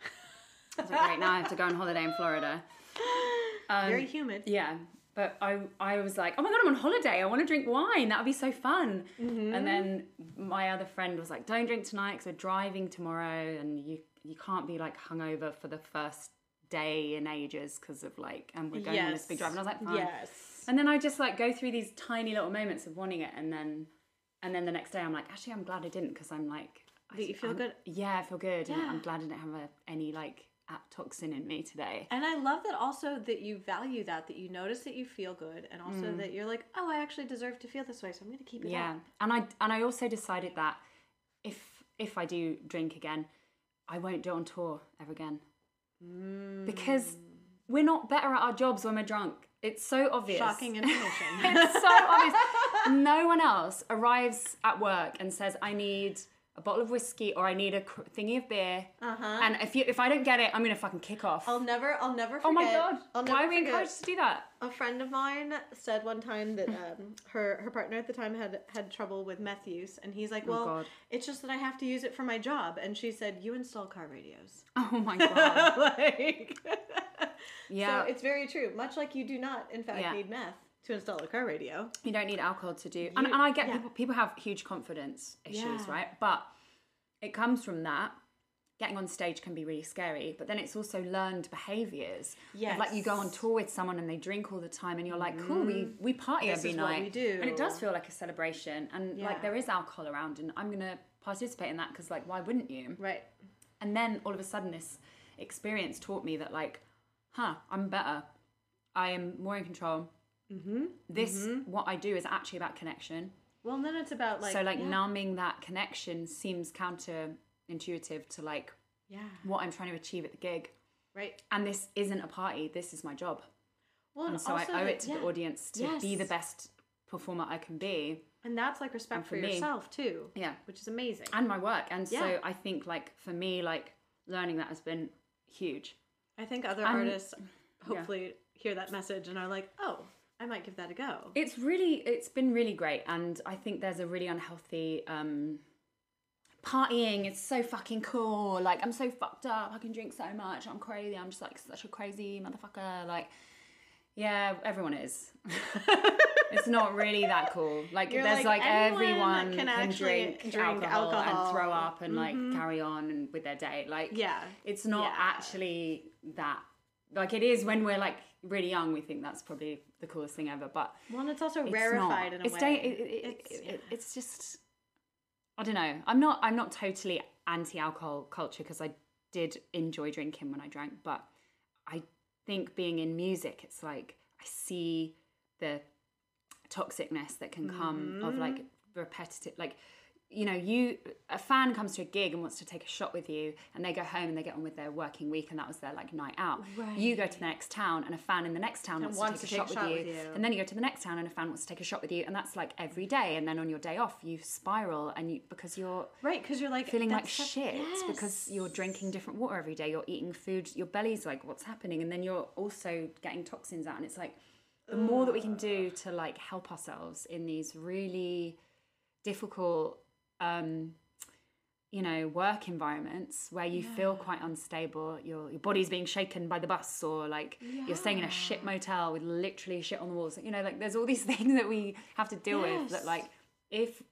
I was like, right now I have to go on holiday in Florida. Um, Very humid. Yeah. But I I was like, oh my God, I'm on holiday. I want to drink wine. That would be so fun. Mm-hmm. And then my other friend was like, don't drink tonight because we're driving tomorrow. And you, you can't be like hungover for the first day in ages because of like, and we're going yes. on this big drive. And I was like, fine. Yes. And then I just like go through these tiny little moments of wanting it. And then, and then the next day I'm like, actually, I'm glad I didn't, because I'm like. But I, you feel I'm, good? Yeah, I feel good. Yeah. And I'm glad I didn't have a, any like. At toxin in me today. And I love that also, that you value that, that you notice that you feel good, and also mm. that you're like, oh, I actually deserve to feel this way, so I'm going to keep it yeah. up. And I and I also decided that if if I do drink again, I won't do it on tour ever again. Mm. Because we're not better at our jobs when we're drunk. It's so obvious. Shocking information. It's so obvious. No one else arrives at work and says, I need a bottle of whiskey, or I need a thingy of beer. Uh-huh. And if you, if I don't get it, I'm gonna fucking kick off. I'll never, I'll never forget. Oh my God, I'll never why are we encouraged to do that? A friend of mine said one time that um, her her partner at the time had, had trouble with meth use, and he's like, well, oh it's just that I have to use it for my job. And she said, you install car radios. Oh my God. Like, yeah. So it's very true. Much like you do not, in fact, yeah. need meth to install a car radio. You don't need alcohol to do. You, and, and I get yeah. people, people have huge confidence issues, yeah. right? But it comes from that. Getting on stage can be really scary, but then it's also learned behaviors. Yes. Like you go on tour with someone and they drink all the time and you're like, cool, mm. we, we party this every is night. What we do. And it does feel like a celebration. And yeah. like there is alcohol around, and I'm going to participate in that because like, why wouldn't you? Right. And then all of a sudden this experience taught me that like, huh, I'm better. I am more in control. Mm-hmm. This mm-hmm. what I do is actually about connection. Well, then it's about like so like yeah. numbing that connection seems counterintuitive to like yeah what I'm trying to achieve at the gig, right? And this isn't a party. This is my job. Well, and, and so I owe it to yeah. the audience to yes. be the best performer I can be. And that's like respect for, for yourself too. Yeah, which is amazing. And my work. And yeah. so I think like for me, like learning that has been huge. I think other and, artists hopefully yeah. hear that message and are like, oh, I might give that a go. It's really, it's been really great. And I think there's a really unhealthy, um, partying. It's so fucking cool. Like I'm so fucked up. I can drink so much. I'm crazy. I'm just like such a crazy motherfucker. Like, Yeah, everyone is. It's not really that cool. Like, You're there's like, like everyone can, can drink, drink alcohol, alcohol and throw up and mm-hmm. like carry on with their day. Like, yeah, it's not yeah. actually that. Like, it is when we're like really young, we think that's probably the coolest thing ever. But well, it's also it's rarefied not. in a it's way. Day, it, it, it's it, yeah. it, it's just, I don't know. I'm not I'm not totally anti-alcohol culture because I did enjoy drinking when I drank, but I think being in music, it's like I see the toxicness that can come mm-hmm. of like repetitive, like, you know, you a fan comes to a gig and wants to take a shot with you, and they go home and they get on with their working week, and that was their like night out. Right. You go to the next town, and a fan in the next town wants, wants to take to a take shot, shot with, you. with you, and then you go to the next town, and a fan wants to take a shot with you, and that's like every day. And then on your day off, you spiral, and you because you're right because you're like feeling like such, shit yes. because you're drinking different water every day, you're eating food, your belly's like, what's happening? And then you're also getting toxins out, and it's like the more that we can do to like help ourselves in these really difficult. Um, you know, work environments where you yeah. feel quite unstable, your your body's being shaken by the bus, or like yeah. you're staying in a shit motel with literally shit on the walls. You know, like there's all these things that we have to deal yes. with that, like, if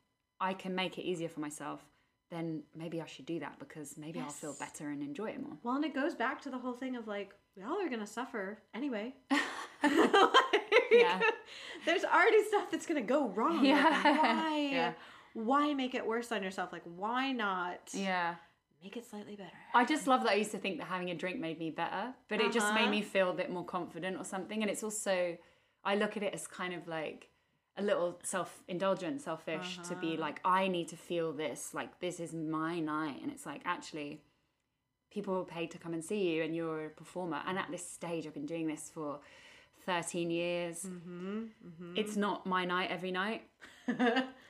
I can make it easier for myself, then maybe I should do that, because maybe yes. I'll feel better and enjoy it more. Well, and it goes back to the whole thing of like, we all are going to suffer anyway. Like, yeah. There's already stuff that's going to go wrong. Yeah. Like, why? Yeah. Why make it worse on yourself? Like, why not? Yeah. Make it slightly better. I just love that I used to think that having a drink made me better, but uh-huh. it just made me feel a bit more confident or something. And it's also, I look at it as kind of like a little self-indulgent, selfish uh-huh. to be like, I need to feel this, like this is my night. And it's like, actually, people are paid to come and see you, and you're a performer. And at this stage, I've been doing this for thirteen years. Mm-hmm, mm-hmm. It's not my night every night.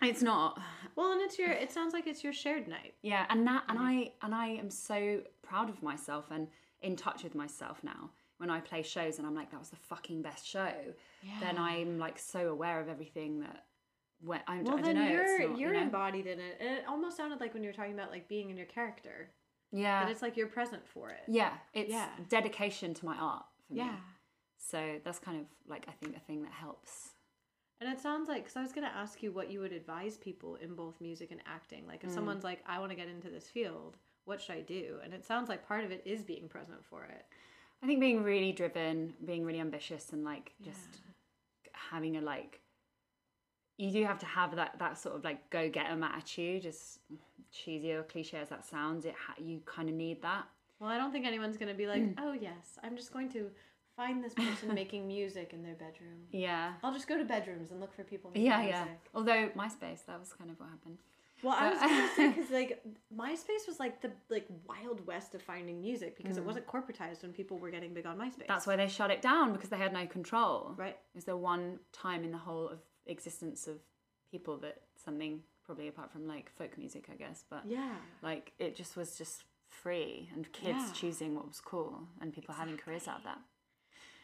It's not. Well, and it's your it sounds like it's your shared night. Yeah, and that and I and I am so proud of myself and in touch with myself now. When I play shows and I'm like, that was the fucking best show, yeah. then I'm like so aware of everything that when I, well, I don't then know. You're it's not, you're you know? embodied in it. And it almost sounded like when you were talking about like being in your character. Yeah. But it's like you're present for it. Yeah. It's yeah. dedication to my art for yeah. me. So that's kind of like, I think, a thing that helps. And it sounds like, because I was going to ask you what you would advise people in both music and acting. Like, if mm. someone's like, I want to get into this field, what should I do? And it sounds like part of it is being present for it. I think being really driven, being really ambitious, and like just yeah. having a like, you do have to have that, that sort of like go-get-em attitude, as cheesy or cliche as that sounds. It ha- you kind of need that. Well, I don't think anyone's going to be like, mm. oh yes, I'm just going to find this person making music in their bedroom. Yeah. I'll just go to bedrooms and look for people making yeah, music. Yeah, yeah. Although MySpace, that was kind of what happened. Well, so. I was going to say, because like, MySpace was like the like wild west of finding music, because mm. it wasn't corporatized when people were getting big on MySpace. That's why they shut it down, because they had no control. Right. It was the one time in the whole of existence of people that something, probably apart from like folk music, I guess, but yeah. like it just was just free, and kids yeah. choosing what was cool, and people exactly. having careers out of that.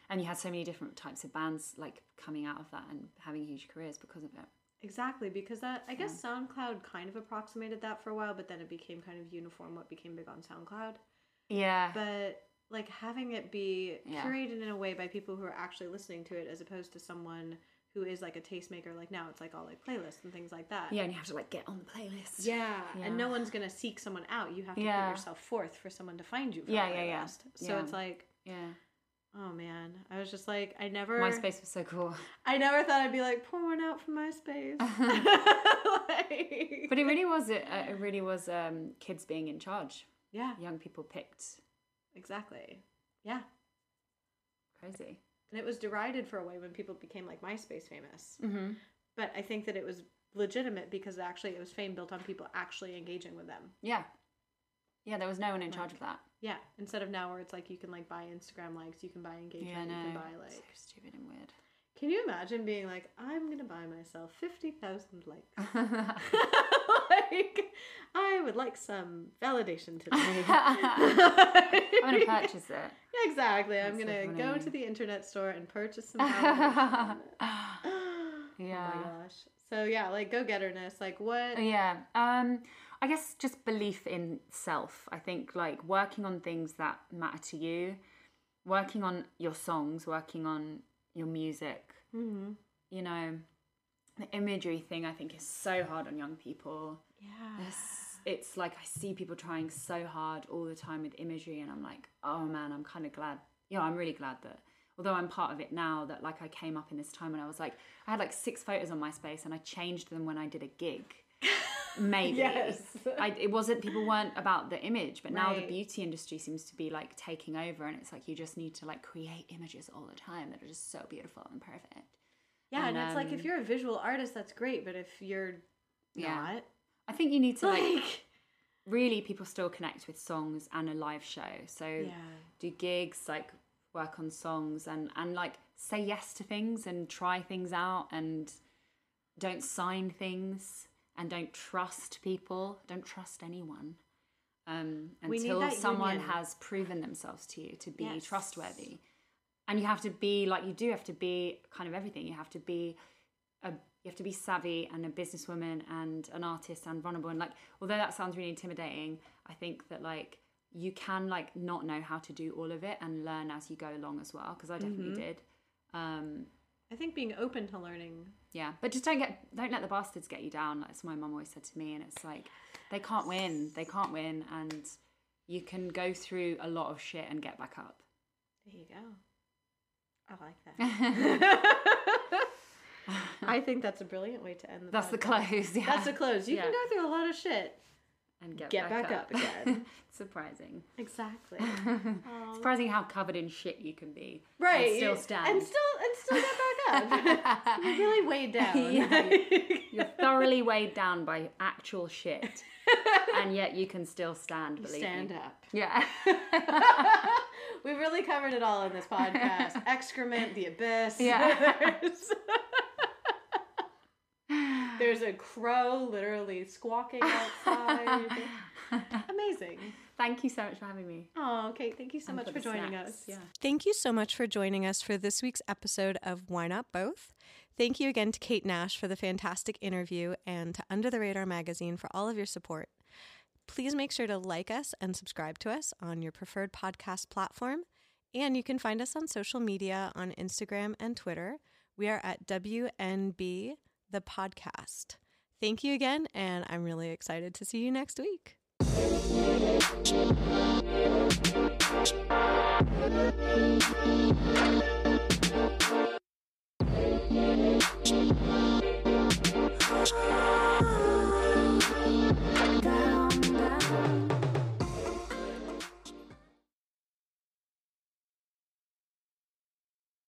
And you had so many different types of bands like coming out of that and having huge careers because of it. Exactly, because that I yeah. guess SoundCloud kind of approximated that for a while, but then it became kind of uniform what became big on SoundCloud. Yeah. But like having it be yeah. curated in a way by people who are actually listening to it, as opposed to someone who is like a tastemaker. Like now it's like all like playlists and things like that. Yeah, and you have to like get on the playlist. Yeah, yeah. And no one's going to seek someone out. You have to yeah. put yourself forth for someone to find you for yeah, a playlist. Yeah, yeah. So yeah. it's like... yeah. Oh man, I was just like, I never... MySpace was so cool. I never thought I'd be like, pour one out for MySpace. Like... But it really was, it, it really was um, kids being in charge. Yeah. Young people picked. Exactly. Yeah. Crazy. And it was derided for a way when people became like MySpace famous. Mm-hmm. But I think that it was legitimate, because actually it was fame built on people actually engaging with them. Yeah. Yeah, there was no one in charge like, of that. Yeah, instead of now where it's like you can like buy Instagram likes, you can buy engagement, yeah, no. you can buy like... So stupid and weird. Can you imagine being like, I'm going to buy myself fifty thousand likes. Like, I would like some validation today. I'm going to purchase it. Yeah, exactly. That's I'm going to so go to the internet store and purchase some validation. Yeah. Oh my gosh. So yeah, like go-getterness, like what... Yeah, um... I guess just belief in self. I think like working on things that matter to you, working on your songs, working on your music. Mm-hmm. You know, the imagery thing I think is so hard on young people. Yeah. It's, it's like I see people trying so hard all the time with imagery, and I'm like, oh man, I'm kind of glad. You know, I'm really glad that, although I'm part of it now, that like I came up in this time when I was like, I had like six photos on MySpace and I changed them when I did a gig. Maybe. Yes. I, it wasn't, people weren't about the image, but now right. the beauty industry seems to be like taking over, and it's like you just need to like create images all the time that are just so beautiful and perfect. Yeah, and, and it's um, like if you're a visual artist, that's great, but if you're yeah. not... I think you need to like... like really, people still connect with songs and a live show. So yeah. do gigs, like work on songs, and, and like say yes to things and try things out, and don't sign things, and don't trust people. Don't trust anyone um, until someone union. has proven themselves to you to be yes. trustworthy. And you have to be like, you do have to be kind of everything. You have to be a, you have to be savvy and a businesswoman and an artist and vulnerable. And like, although that sounds really intimidating, I think that like you can like not know how to do all of it and learn as you go along as well. Because I definitely mm-hmm. did. Um, I think being open to learning. Yeah, but just don't get, don't let the bastards get you down. That's what my mum always said to me, and it's like they can't win, they can't win, and you can go through a lot of shit and get back up. There you go. I like that. I think that's a brilliant way to end the. That's podcast. the close. Yeah. That's the close. You yeah. can go through a lot of shit and get, get back, back up, up again. Surprising. Exactly. Surprising how covered in shit you can be. Right. And still stand. And still and still get back up. You're really weighed down. Yeah. You're thoroughly weighed down by actual shit. And yet you can still stand, believe me. Stand up. Yeah. We've really covered it all in this podcast. Excrement, the abyss. Yeah. There's a crow literally squawking outside. Amazing. Thank you so much for having me. Oh, Kate, thank you so and much for, for joining snacks. us. Yeah. Thank you so much for joining us for this week's episode of Why Not Both. Thank you again to Kate Nash for the fantastic interview, and to Under the Radar Magazine for all of your support. Please make sure to like us and subscribe to us on your preferred podcast platform. And you can find us on social media on Instagram and Twitter. We are at W N B the podcast. Thank you again, and I'm really excited to see you next week.